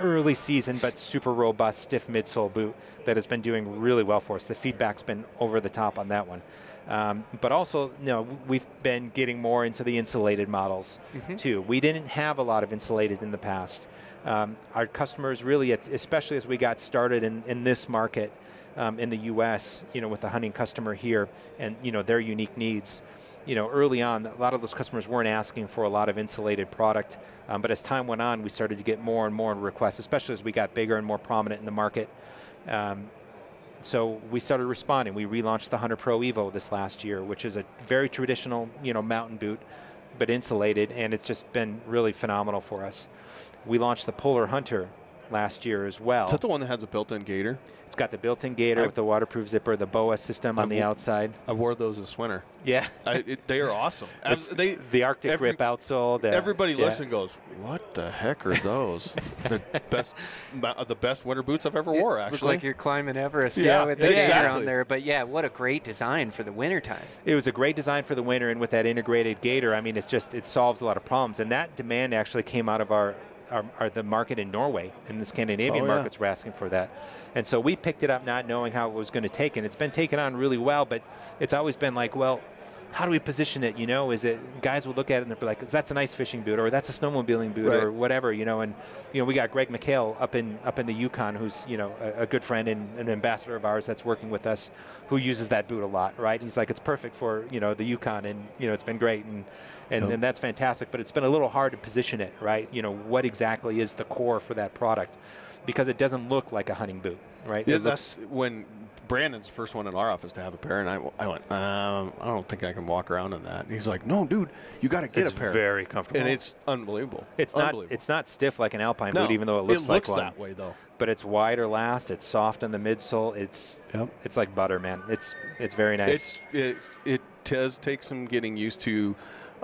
early season, but super robust, stiff midsole boot that has been doing really well for us. The feedback's been over the top on that one. Um, but also, you know, we've been getting more into the insulated models, mm-hmm. too. We didn't have a lot of insulated in the past. Um, our customers really, especially as we got started in, in this market um, in the U S, you know, with the hunting customer here and, you know, their unique needs, you know, early on, a lot of those customers weren't asking for a lot of insulated product. Um, but as time went on, we started to get more and more requests, especially as we got bigger and more prominent in the market. Um, so we started responding. We relaunched the Hunter Pro Evo this last year, which is a very traditional, you know, mountain boot, but insulated. And it's just been really phenomenal for us. We launched the Polar Hunter last year as well. Is that the one that has a built-in gaiter? It's got the built-in gaiter I've with the waterproof zipper, the B O A system I've on the w- outside. I wore those this winter. Yeah. I, it, they are awesome. They, the Arctic every, Grip outsole. The, everybody yeah. listening goes, what the heck are those? the best the best winter boots I've ever it wore, actually. Looks like you're climbing Everest. Yeah, yeah with the exactly. gaiter on there. But, yeah, what a great design for the wintertime. It was a great design for the winter, and with that integrated gaiter, I mean, it's just it solves a lot of problems. And that demand actually came out of our Are, are the market in Norway and the Scandinavian oh, yeah. markets were asking for that. And so we picked it up not knowing how it was going to take, and it's been taken on really well, but it's always been like, well, how do we position it? You know, is it guys will look at it and they'll be like, that's an ice fishing boot or that's a snowmobiling boot right. or whatever, you know, and you know, we got Greg McHale up in up in the Yukon who's, you know, a, a good friend and an ambassador of ours that's working with us who uses that boot a lot, right? He's like, it's perfect for, you know, the Yukon and you know, it's been great and And, and that's fantastic, but it's been a little hard to position it, right? You know, what exactly is the core for that product? Because it doesn't look like a hunting boot, right? Yeah, it that's looks when Brandon's the first one in our office to have a pair, and I, I went, um, I don't think I can walk around in that. And he's like, no, dude, you got to get it's a pair. It's very comfortable. And it's unbelievable. It's unbelievable. not It's not stiff like an alpine no, boot, even though it looks, it looks like one. It looks that way, though. But it's wider last. It's soft on the midsole. It's yep. it's like butter, man. It's it's very nice. It's It, it does take some getting used to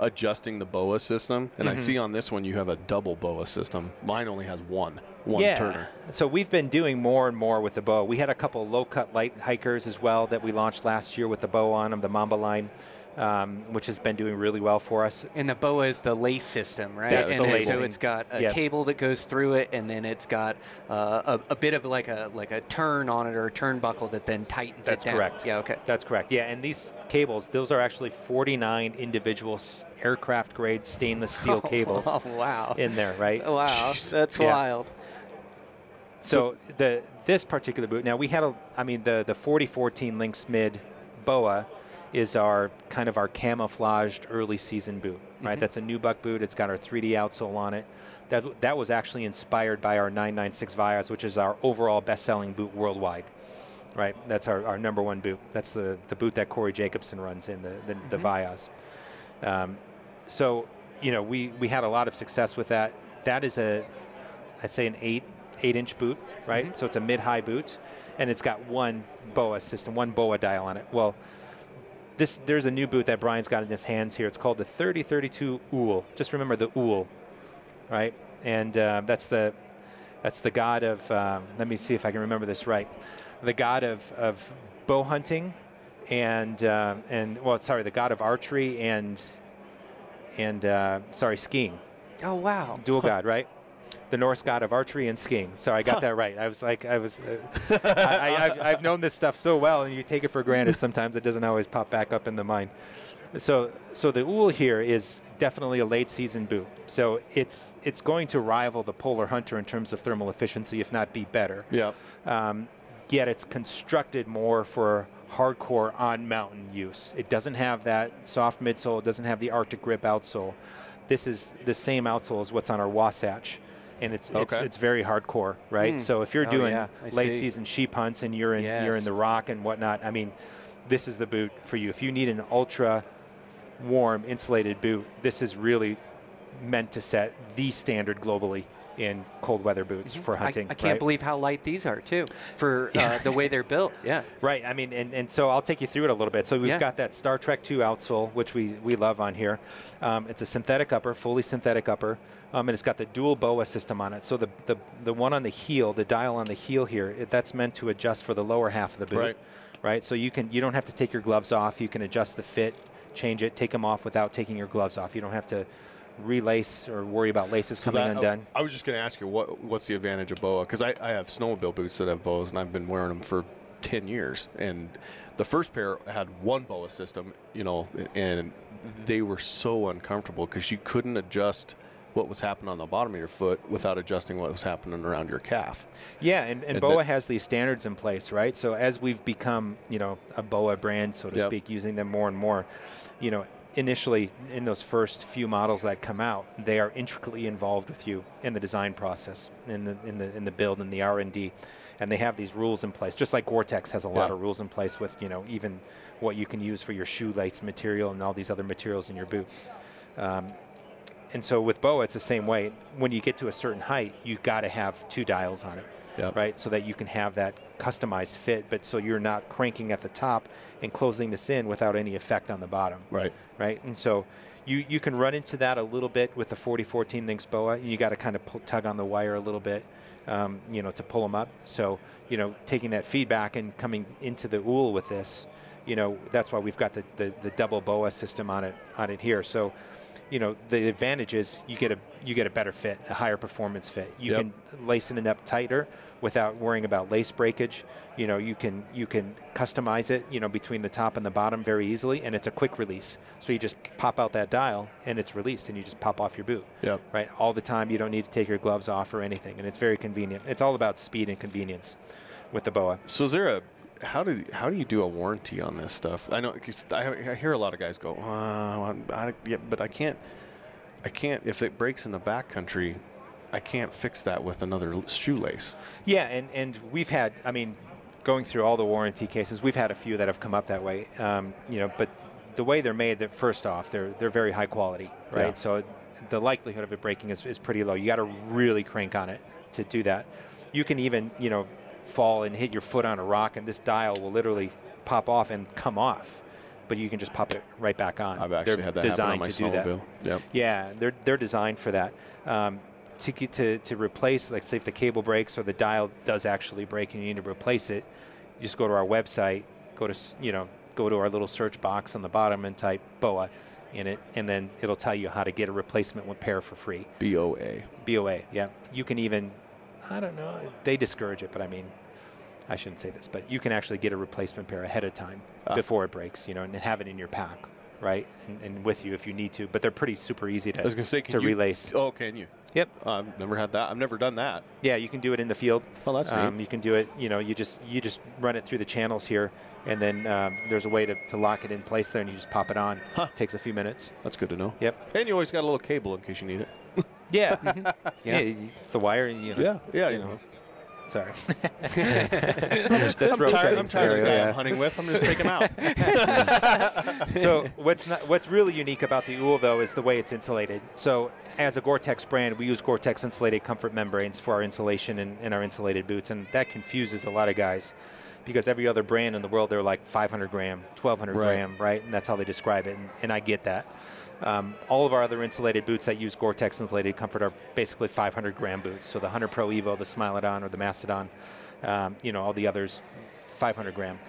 adjusting the B O A system, and mm-hmm. I see on this one you have a double B O A system. Mine only has one, one yeah. turner. So we've been doing more and more with the B O A. We had a couple of low-cut light hikers as well that we launched last year with the B O A on them, the Mamba line, um, which has been doing really well for us. And the B O A is the lace system, right? That's and the lace. So it's got a yeah. cable that goes through it, and then it's got uh, a, a bit of like a like a turn on it or a turnbuckle that then tightens That's it down. That's correct. Yeah, okay. That's correct. Yeah, and these cables, those are actually forty-nine individual s- aircraft-grade stainless steel cables oh, wow. in there, right? Wow, Jeez. That's yeah. wild. So, so the this particular boot, now we had a, I mean, the, the forty fourteen Lynx Mid B O A is our kind of our camouflaged early season boot, right? Mm-hmm. That's a new buck boot. It's got our three D outsole on it. That that was actually inspired by our nine ninety-six Vias, which is our overall best-selling boot worldwide, right? That's our, our number one boot. That's the, the boot that Corey Jacobson runs in, the, the, mm-hmm. the Vias. Um, so, you know, we, we had a lot of success with that. That is a, I'd say an eight, eight-inch boot, right? Mm-hmm. So it's a mid-high boot, and it's got one B O A system, one B O A dial on it. Well, This, there's a new boot that Brian's got in his hands here. It's called the thirty thirty-two Ullr. Just remember the Ullr, right? And uh, that's the that's the god of, um, let me see if I can remember this right, the god of, of bow hunting and, uh, and well, sorry, the god of archery and, and uh, sorry, skiing. Oh, wow. Dual god, right? The Norse god of archery and skiing. So I got huh. that right. I was like, I was, uh, I, I, I've, I've known this stuff so well, and you take it for granted. Sometimes it doesn't always pop back up in the mind. So, so the Ullr here is definitely a late season boot. So it's it's going to rival the Polar Hunter in terms of thermal efficiency, if not be better. Yeah. Um, yet it's constructed more for hardcore on mountain use. It doesn't have that soft midsole. It doesn't have the Arctic grip outsole. This is the same outsole as what's on our Wasatch. And it's, okay. it's it's very hardcore, right? Mm. So if you're oh, doing yeah. late see. season sheep hunts and you're in yes. you're in the rock and whatnot, I mean, this is the boot for you. If you need an ultra warm insulated boot, this is really meant to set the standard globally in cold weather boots mm-hmm. for hunting. I, I can't right? believe how light these are too for uh, the way they're built. Yeah, right. I mean, and, and so I'll take you through it a little bit. So we've yeah. got that Star Trek two outsole, which we we love on here. Um, it's a synthetic upper, fully synthetic upper, um, and it's got the dual B O A system on it. So the the the one on the heel, the dial on the heel here, it, that's meant to adjust for the lower half of the boot, right? Right. So you can you don't have to take your gloves off. You can adjust the fit, change it, take them off without taking your gloves off. You don't have to relace or worry about laces coming that, undone. I, I was just going to ask you, what what's the advantage of B O A? Because I, I have snowmobile boots that have B O As, and I've been wearing them for ten years. And the first pair had one B O A system, you know, and they were so uncomfortable because you couldn't adjust what was happening on the bottom of your foot without adjusting what was happening around your calf. Yeah, and, and, and B O A has these standards in place, right? So as we've become, you know, a B O A brand, so to yep. speak, using them more and more, you know, initially in those first few models that come out, they are intricately involved with you in the design process, in the in the in the build and the R and D, and they have these rules in place, just like Gore-Tex has a yeah. lot of rules in place with, you know, even what you can use for your shoelace material and all these other materials in your boot. Um, and so with B O A, it's the same way. When you get to a certain height, you've got to have two dials on it, yep. right? So that you can have that customized fit, but so you're not cranking at the top and closing this in without any effect on the bottom. Right. Right. And so you, you can run into that a little bit with the forty fourteen Lynx B O A. You got to kind of pull, tug on the wire a little bit, um, you know, to pull them up. So, you know, taking that feedback and coming into the Ullr with this, you know, that's why we've got the, the, the double B O A system on it on it here. So, you know, the advantage is you get a you get a better fit, a higher performance fit. You yep. can lace it up tighter without worrying about lace breakage. You know, you can you can customize it, you know, between the top and the bottom very easily, and it's a quick release. So you just pop out that dial and it's released, and you just pop off your boot. Yep. Right? All the time. You don't need to take your gloves off or anything, and it's very convenient. It's all about speed and convenience with the B O A. So is there a How do how do you do a warranty on this stuff? I know cause I, I hear a lot of guys go, oh, I, yeah, but I can't, I can't. If it breaks in the backcountry, I can't fix that with another shoelace. Yeah, and and we've had, I mean, going through all the warranty cases, we've had a few that have come up that way. Um, you know, but the way they're made, that first off, they're they're very high quality, right? Yeah. So the likelihood of it breaking is, is pretty low. You got to really crank on it to do that. You can even, you know, fall and hit your foot on a rock, and this dial will literally pop off and come off, but you can just pop it right back on. I've actually they're had that designed happen on my snowmobile. Yep. Yeah, they're they're designed for that. Um, to to to replace, like say if the cable breaks or the dial does actually break and you need to replace it, you just go to our website, go to you know go to our little search box on the bottom and type B O A in it, and then it'll tell you how to get a replacement one pair for free. B O A. B O A. Yeah, you can even. I don't know. They discourage it, but I mean, I shouldn't say this, but you can actually get a replacement pair ahead of time ah. before it breaks, you know, and have it in your pack, right, and, and with you if you need to. But they're pretty super easy to, I was gonna say, can to you, relace. Oh, can you? Yep. Uh, I've never had that. I've never done that. Yeah, you can do it in the field. Well, that's um, neat. You can do it, you know, you just you just run it through the channels here, and then um, there's a way to, to lock it in place there, and you just pop it on. Huh. It takes a few minutes. That's good to know. Yep. And you always got a little cable in case you need it. Yeah. Mm-hmm. yeah. Yeah, the wire. You know, yeah, yeah. You know. Sorry. I'm, I'm tired, I'm tired of the guy I'm hunting with. I'm just taking him out. So what's not, what's really unique about the Ullr, though, is the way it's insulated. So as a Gore-Tex brand, we use Gore-Tex insulated comfort membranes for our insulation and, and our insulated boots, and that confuses a lot of guys. because every other brand in the world, they're like five hundred gram, twelve hundred right. gram, right? And that's how they describe it, and, and I get that. Um, all of our other insulated boots that use Gore-Tex insulated comfort are basically five hundred gram boots. So the Hunter Pro Evo, the Smilodon, or the Mastodon, um, you know, all the others, five hundred gram.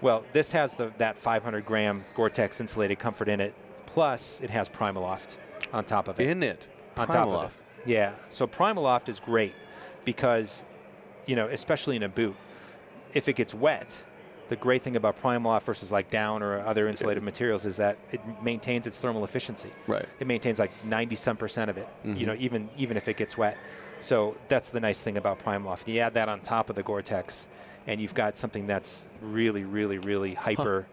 Well, this has the, that five hundred gram Gore-Tex insulated comfort in it, plus it has Primaloft on top of it. In it? On top of it. Yeah. So Primaloft is great because, you know, especially in a boot, if it gets wet, the great thing about Primaloft versus like down or other insulated yeah. materials is that it maintains its thermal efficiency. Right. It maintains like ninety-some percent of it, mm-hmm. you know, even even if it gets wet. So that's the nice thing about Primaloft. You add that on top of the Gore-Tex, and you've got something that's really, really, really hyper,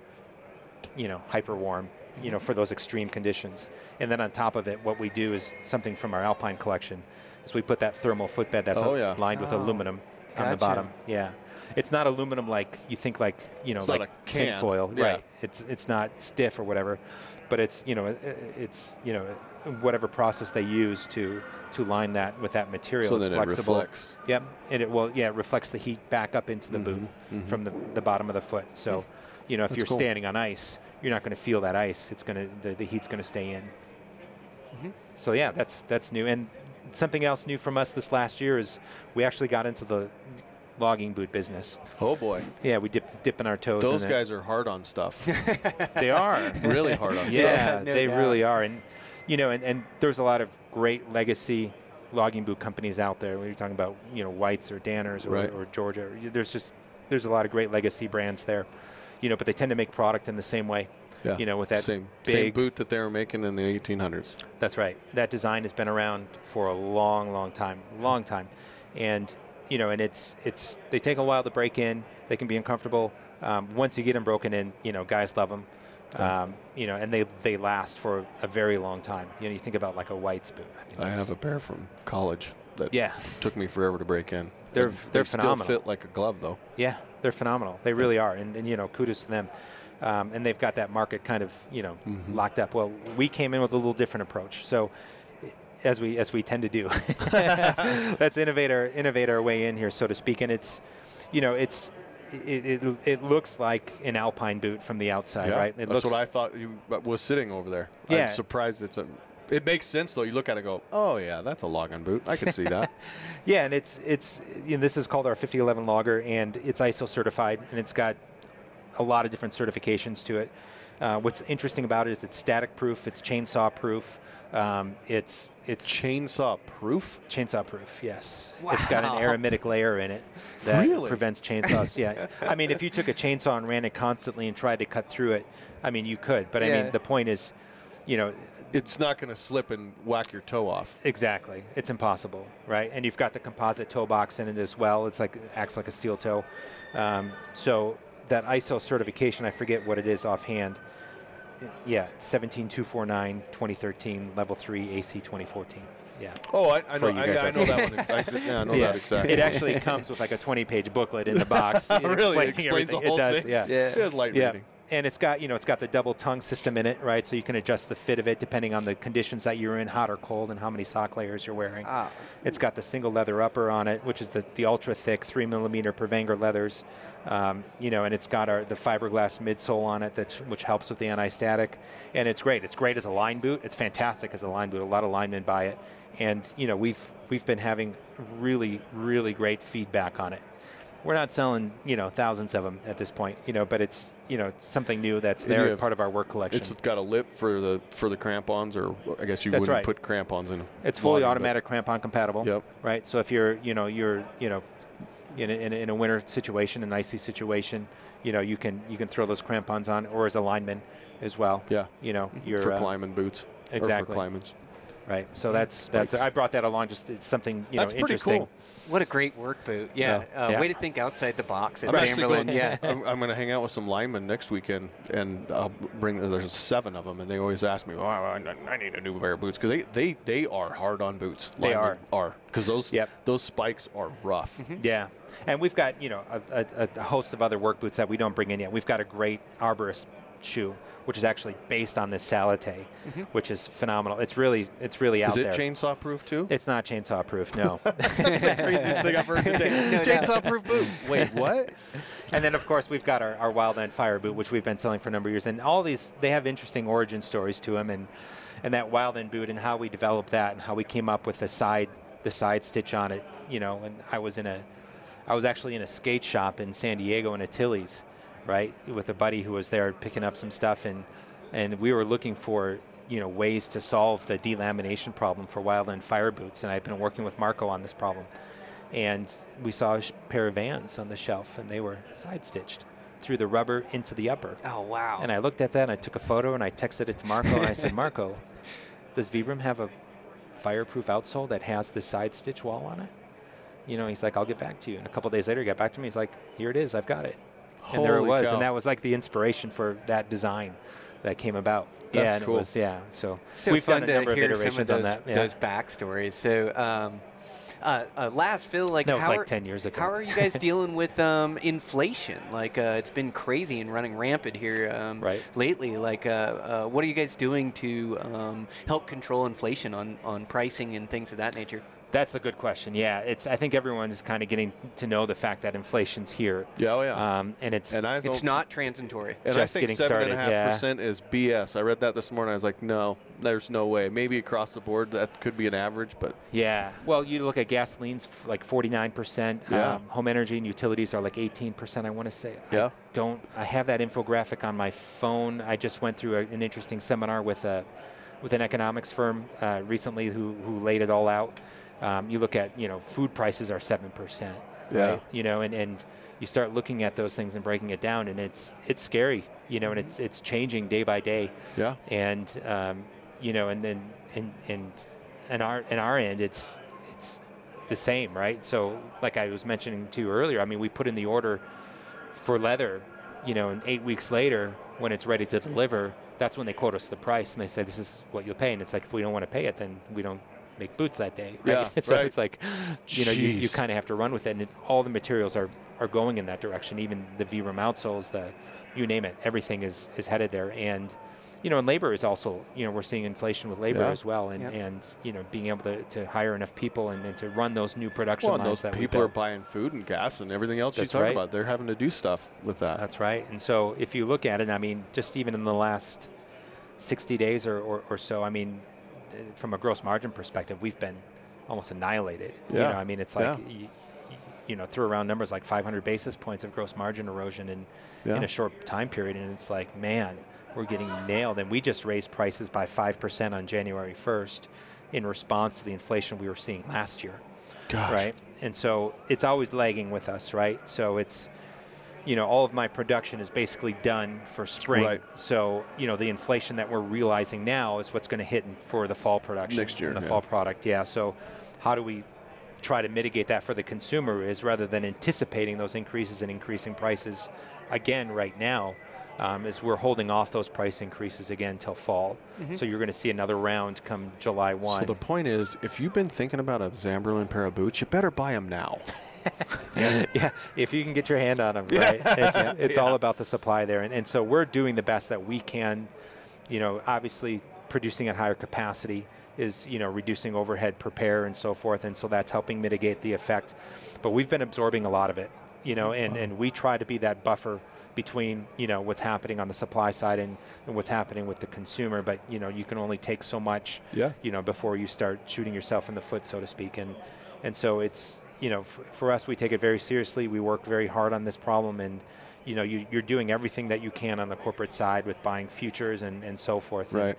huh. you know, hyper warm, you know, for those extreme conditions. And then on top of it, what we do is something from our Alpine collection is we put that thermal footbed that's oh, yeah. lined oh. with aluminum gotcha. On the bottom. Yeah. It's not aluminum like you think, like, you know, it's like tin foil, yeah. right? It's it's not stiff or whatever, but it's, you know, it's, you know, whatever process they use to to line that with that material. So it's then flexible. It reflects. Yep, and it will. Yeah, it reflects the heat back up into the mm-hmm. boot mm-hmm. from the, the bottom of the foot. So, you know, if That's you're cool. standing on ice, you're not going to feel that ice. It's going to the, the heat's going to stay in. Mm-hmm. So yeah, that's that's new. And something else new from us this last year is we actually got into the logging boot business. Oh boy! Yeah, we dip dipping our toes. Those in guys it. Are hard on stuff. They are really hard on. Yeah, stuff. Yeah, they really are. And you know, and, and there's a lot of great legacy logging boot companies out there. When you're talking about, you know, Whites or Danners or, right. or Georgia, there's just there's a lot of great legacy brands there. You know, but they tend to make product in the same way. Yeah. You know, with that same big same boot that they were making in the eighteen hundreds. That's right. That design has been around for a long, long time, long time, and. You know, and it's it's they take a while to break in. They can be uncomfortable. Um, once you get them broken in, you know, guys love them. Um, you know, and they they last for a very long time. You know, you think about like a White's boot. I, mean, I have a pair from college that yeah. took me forever to break in. They're and they're they phenomenal. Still fit like a glove though. Yeah, they're phenomenal. They really are. And, and you know, kudos to them. Um, and they've got that market kind of, you know, mm-hmm. locked up. Well, we came in with a little different approach. So. As we as we tend to do, let's innovate our innovate our way in here, so to speak. And it's, you know, it's it it, it looks like an Alpine boot from the outside, yeah, right? It that's looks what I thought you was sitting over there. Yeah. I'm surprised it's a. It makes sense though. You look at it and go, oh yeah, that's a logging boot. I can see that. Yeah, and it's it's you know, this is called our fifty eleven Logger, and it's I S O certified, and it's got a lot of different certifications to it. Uh, what's interesting about it is it's static proof, it's chainsaw proof, um, it's it's chainsaw proof. Chainsaw proof, yes. Wow. It's got an aramiddic layer in it that really? Prevents chainsaws. Yeah, I mean, if you took a chainsaw and ran it constantly and tried to cut through it, I mean, you could. But yeah. I mean, the point is, you know, it's not going to slip and whack your toe off. Exactly, it's impossible, right? And you've got the composite toe box in it as well. It's like acts like a steel toe, um, so. That I S O certification, I forget what it is offhand. Yeah, seventeen two forty-nine, twenty thirteen, level three, A C twenty fourteen. Yeah. Oh, I, I know, I, guys, I, I know that one. I, yeah, I know yeah. that exactly. It actually comes with like a twenty-page booklet in the box. It really? It explains everything. The whole it does, thing? Yeah. yeah. It is light yeah. reading. And it's got, you know, it's got the double tongue system in it, right? So you can adjust the fit of it depending on the conditions that you're in, hot or cold, and how many sock layers you're wearing. Ah. It's got the single leather upper on it, which is the, the ultra thick three millimeter Prevanger leathers, um, you know, and it's got our the fiberglass midsole on it, that which helps with the anti-static. And it's great. It's great as a line boot. It's fantastic as a line boot. A lot of linemen buy it, and you know, we've we've been having really really great feedback on it. We're not selling, you know, thousands of them at this point, you know, but it's, you know, it's something new that's there, have, part of our work collection. It's got a lip for the for the crampons, or I guess you that's wouldn't right. put crampons in. It's fully logging, automatic crampon compatible. Yep. Right. So if you're, you know, you're, you know, in a, in, a, in a winter situation, an icy situation, you know, you can you can throw those crampons on, or as a lineman as well. Yeah. You know, you're for uh, climbing boots. Exactly. Or for climbers. Right, so that's that's. I brought that along. Just it's something you know that's pretty interesting. Cool. What a great work boot! Yeah, yeah. Uh, yeah, way to think outside the box at Zamberlan. Yeah, I'm, I'm going to hang out with some linemen next weekend, and I'll bring. There's seven of them, and they always ask me, "Oh, I, I need a new pair of boots," because they, they they are hard on boots. They linemen are because those yep. those spikes are rough. Mm-hmm. Yeah. And we've got, you know, a, a, a host of other work boots that we don't bring in yet. We've got a great arborist shoe, which is actually based on this Salathé, mm-hmm. which is phenomenal. It's really, it's really out there. Is it chainsaw proof too? It's not chainsaw proof, no. That's the craziest thing I've heard today. No, chainsaw proof boot. Wait, what? And then, of course, we've got our, our Wildland Fire boot, which we've been selling for a number of years. And all these, they have interesting origin stories to them, and, and that Wildland boot and how we developed that and how we came up with the side, the side stitch on it. You know, and I was in a, I was actually in a skate shop in San Diego in Antilles, right, with a buddy who was there picking up some stuff, and and we were looking for, you know, ways to solve the delamination problem for Wildland Fire boots, and I've been working with Marco on this problem. And we saw a pair of Vans on the shelf, and they were side-stitched through the rubber into the upper. Oh, wow. And I looked at that, and I took a photo, and I texted it to Marco, and I said, Marco, does Vibram have a fireproof outsole that has the side-stitch wall on it? You know, he's like, I'll get back to you. And a couple of days later, he got back to me. He's like, here it is. I've got it. Holy and there it was. Cow. And that was like the inspiration for that design that came about. That's yeah, and cool. It was, yeah. So, so we've done a number of iterations some of those, on that. Yeah. Those backstories. So um, uh, uh, last, Phil, like, that was how like are, ten years ago. How are you guys dealing with um, inflation? Like, uh, it's been crazy and running rampant here um, right. lately. Like, uh, uh, what are you guys doing to um, help control inflation on, on pricing and things of that nature? That's a good question. Yeah, it's. I think everyone's kind of getting to know the fact that inflation's here. Yeah, oh yeah. Um, and it's and I it's not transitory. And just I think seven and a half yeah. percent is B S. I read that this morning. I was like, no, there's no way. Maybe across the board that could be an average, but yeah. Well, you look at gasoline's like forty-nine percent. Yeah. Um, home energy and utilities are like eighteen percent. I want to say. Yeah. I don't. I have that infographic on my phone. I just went through a, an interesting seminar with a with an economics firm uh, recently who who laid it all out. Um, you look at, you know, food prices are seven percent, right? Yeah. You know, and, and you start looking at those things and breaking it down, and it's it's scary, you know, and it's it's changing day by day. Yeah. And um, you know, and then and and in our in our end, it's it's the same, right? So, like I was mentioning to you earlier, I mean, we put in the order for leather, you know, and eight weeks later, when it's ready to deliver, that's when they quote us the price, and they say this is what you'll pay, and it's like if we don't want to pay it, then we don't make boots that day, right? Yeah, so right. It's like, you know, Jeez. you, you kind of have to run with it, and it, all the materials are, are going in that direction. Even the Vibram outsoles, the you name it, everything is, is headed there. And you know, and labor is also, you know, we're seeing inflation with labor yeah. as well, and, yeah. and you know, being able to, to hire enough people and, and to run those new production well, lines. Well, those people are buying food and gas and everything else That's you talk right. about. They're having to do stuff with that. That's right. And so if you look at it, I mean, just even in the last sixty days or, or, or so, I mean, from a gross margin perspective, we've been almost annihilated. Yeah. You know, I mean, it's like, yeah. you, you know, throw around numbers like five hundred basis points of gross margin erosion in, yeah. in a short time period. And it's like, man, we're getting nailed. And we just raised prices by five percent on January first in response to the inflation we were seeing last year. Gosh. Right? And so it's always lagging with us, right? So it's, you know, all of my production is basically done for spring. Right. So, you know, the inflation that we're realizing now is what's going to hit for the fall production. Next year. The yeah. fall product, yeah. So how do we try to mitigate that for the consumer is rather than anticipating those increases and increasing prices again right now, um, is we're holding off those price increases again till fall. Mm-hmm. So you're going to see another round come July first. So the point is, if you've been thinking about a Zamberlan pair of boots, you better buy them now. yeah. yeah, if you can get your hand on them, right? Yeah. It's, it's yeah. all about the supply there. And, and so we're doing the best that we can, you know, obviously producing at higher capacity is, you know, reducing overhead per pair and so forth. And so that's helping mitigate the effect. But we've been absorbing a lot of it, you know, and, wow. and we try to be that buffer between, you know, what's happening on the supply side and, and what's happening with the consumer. But, you know, you can only take so much, yeah. you know, before you start shooting yourself in the foot, so to speak. And, and so it's, you know, f- for us, we take it very seriously. We work very hard on this problem, and you know, you, you're doing everything that you can on the corporate side with buying futures and, and so forth. Right.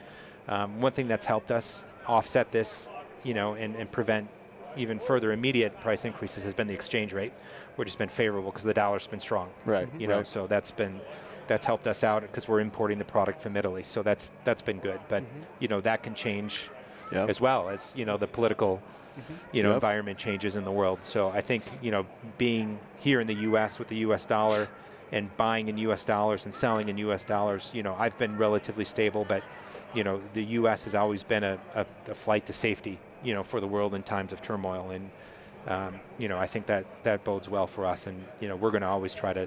And, um, one thing that's helped us offset this, you know, and, and prevent even further immediate price increases has been the exchange rate, which has been favorable because the dollar's been strong. Right. You know, right. so that's been that's helped us out because we're importing the product from Italy, so that's that's been good. But mm-hmm. you know, that can change yep. as well as you know the political. Mm-hmm. You know, yep. environment changes in the world. So I think, you know, being here in the U S with the U S dollar and buying in U S dollars and selling in U S dollars, you know, I've been relatively stable, but, you know, the U S has always been a, a, a flight to safety, you know, for the world in times of turmoil. And, um, you know, I think that that bodes well for us. And, you know, we're going to always try to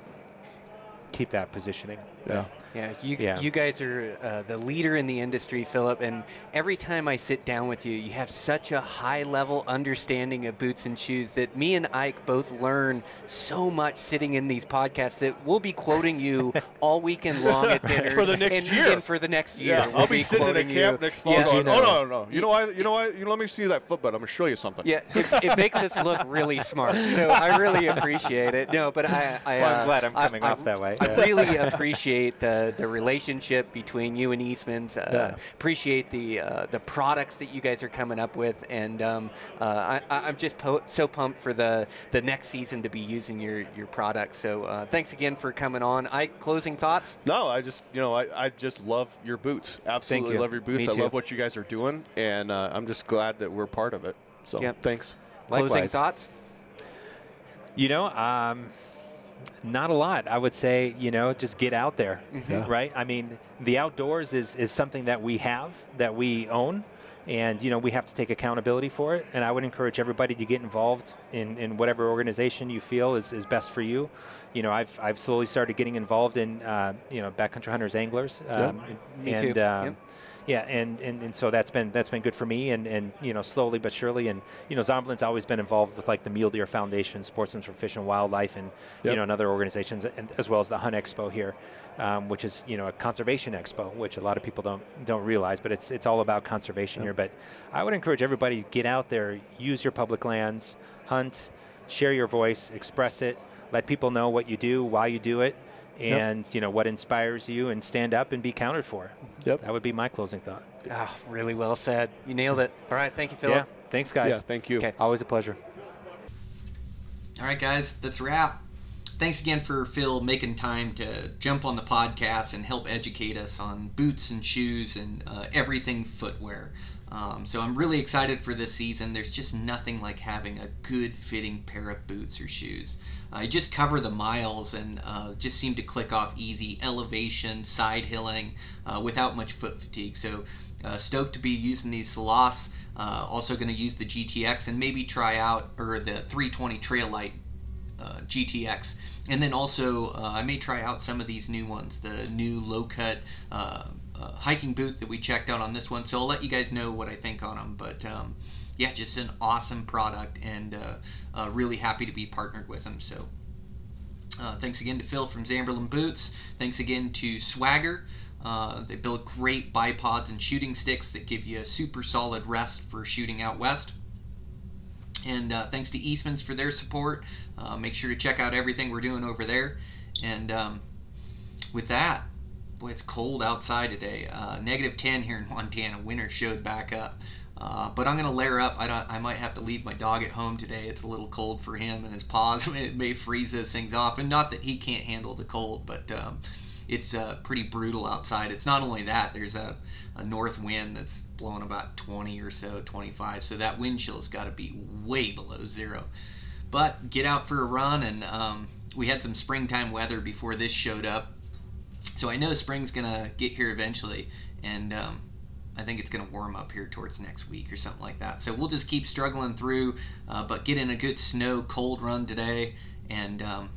keep that positioning. Yeah. Yeah, you, yeah. you guys are uh, the leader in the industry, Philip, and every time I sit down with you, you have such a high-level understanding of boots and shoes that me and Ike both learn so much sitting in these podcasts that we'll be quoting you all weekend long at dinner. For the next and, year. And for the next year. Yeah, we'll I'll be, be sitting in a camp you. next fall yeah. going, oh, no, no, no. You know why? You know why? You let me see that footbed. I'm going to show you something. Yeah, it, it makes us look really smart, so I really appreciate it. No, but I, I, well, I'm uh, glad I'm coming I, off I, that way. I yeah. really appreciate the the relationship between you and Eastman's. Uh, yeah. Appreciate the uh, the products that you guys are coming up with, and um, uh, I, I'm just po- so pumped for the, the next season to be using your your products. So uh, thanks again for coming on. Ike, closing thoughts? No, I just you know I, I just love your boots. Absolutely you. love your boots. I love what you guys are doing, and uh, I'm just glad that we're part of it. So yep. thanks. Likewise. Closing thoughts? You know. Um, Not a lot. I would say, you know, just get out there, mm-hmm. yeah. right? I mean, the outdoors is, is something that we have, that we own, and, you know, we have to take accountability for it. And I would encourage everybody to get involved in, in whatever organization you feel is, is best for you. You know, I've I've slowly started getting involved in, uh, you know, Backcountry Hunters Anglers. Um, yeah. Me and, too. Um, yep. Yeah, and, and, and so that's been that's been good for me, and, and you know slowly but surely, and you know Zamberlan's always been involved with like the Mule Deer Foundation, Sportsmen for Fish and Wildlife, and yep. you know and other organizations, and, as well as the Hunt Expo here, um, which is you know a conservation expo, which a lot of people don't don't realize, but it's it's all about conservation yep. here. But I would encourage everybody to get out there, use your public lands, hunt, share your voice, express it, let people know what you do, why you do it. And, yep. you know, what inspires you, and stand up and be counted for. Yep. That would be my closing thought. Oh, really well said. You nailed it. All right. Thank you, Philip. Yeah. Thanks, guys. Yeah, thank you. Okay. Always a pleasure. All right, guys. That's a wrap. Thanks again for Phil making time to jump on the podcast and help educate us on boots and shoes and uh, everything footwear. Um, so I'm really excited for this season. There's just nothing like having a good fitting pair of boots or shoes. I just cover the miles and uh, just seem to click off easy elevation, side hilling, uh, without much foot fatigue. So uh, stoked to be using these Salathés. Uh, also going to use the G T X and maybe try out or the three twenty Trail Light uh, G T X. And then also uh, I may try out some of these new ones, the new low cut uh, uh, hiking boot that we checked out on this one. So I'll let you guys know what I think on them. But um, yeah, just an awesome product, and uh, uh, really happy to be partnered with them. So uh, thanks again to Phil from Zamberlan Boots. Thanks again to Swagger. Uh, they build great bipods and shooting sticks that give you a super solid rest for shooting out west. And uh, thanks to Eastman's for their support. Uh, make sure to check out everything we're doing over there. And um, with that, boy, it's cold outside today. Uh, negative ten here in Montana. Winter showed back up. Uh, but I'm going to layer up. I don't, I might have to leave my dog at home today. It's a little cold for him and his paws. It may freeze those things off. And not that he can't handle the cold, but um, it's uh, pretty brutal outside. It's not only that. There's a, a north wind that's blowing about twenty or so, twenty-five. So that wind chill's got to be way below zero. But get out for a run. And um, we had some springtime weather before this showed up. So I know spring's going to get here eventually. And... Um, I think it's going to warm up here towards next week or something like that. So we'll just keep struggling through, uh, but get in a good snow cold run today, and um,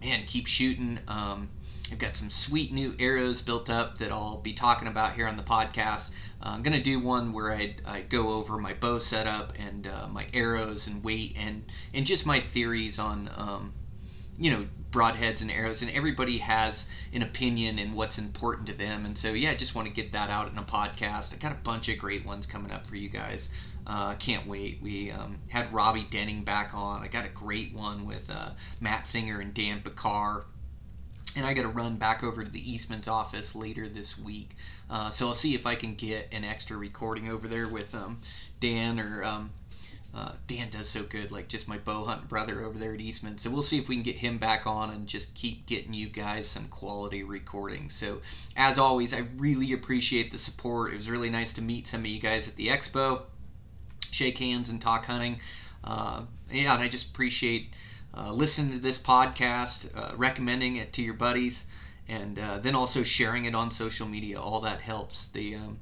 man, keep shooting. Um, I've got some sweet new arrows built up that I'll be talking about here on the podcast. Uh, I'm going to do one where I, I go over my bow setup and uh, my arrows and weight and and just my theories on um, you know, broadheads and arrows, and everybody has an opinion and what's important to them. And so, yeah, I just want to get that out in a podcast. I got a bunch of great ones coming up for you guys. Uh, can't wait. We um, had Robbie Denning back on. I got a great one with uh, Matt Singer and Dan Bakar. And I got to run back over to the Eastman's office later this week. Uh, so I'll see if I can get an extra recording over there with um, Dan or... Um, Uh, Dan does so good, like just my bow hunting brother over there at Eastman. So we'll see if we can get him back on and just keep getting you guys some quality recordings. So as always, I really appreciate the support. It was really nice to meet some of you guys at the expo, shake hands and talk hunting. Uh, yeah, and I just appreciate uh, listening to this podcast, uh, recommending it to your buddies, and uh, then also sharing it on social media. All that helps. The um,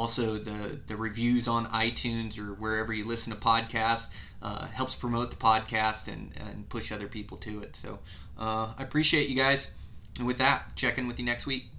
Also, the, the reviews on iTunes or wherever you listen to podcasts uh, helps promote the podcast and, and push other people to it. So uh, I appreciate you guys. And with that, check in with you next week.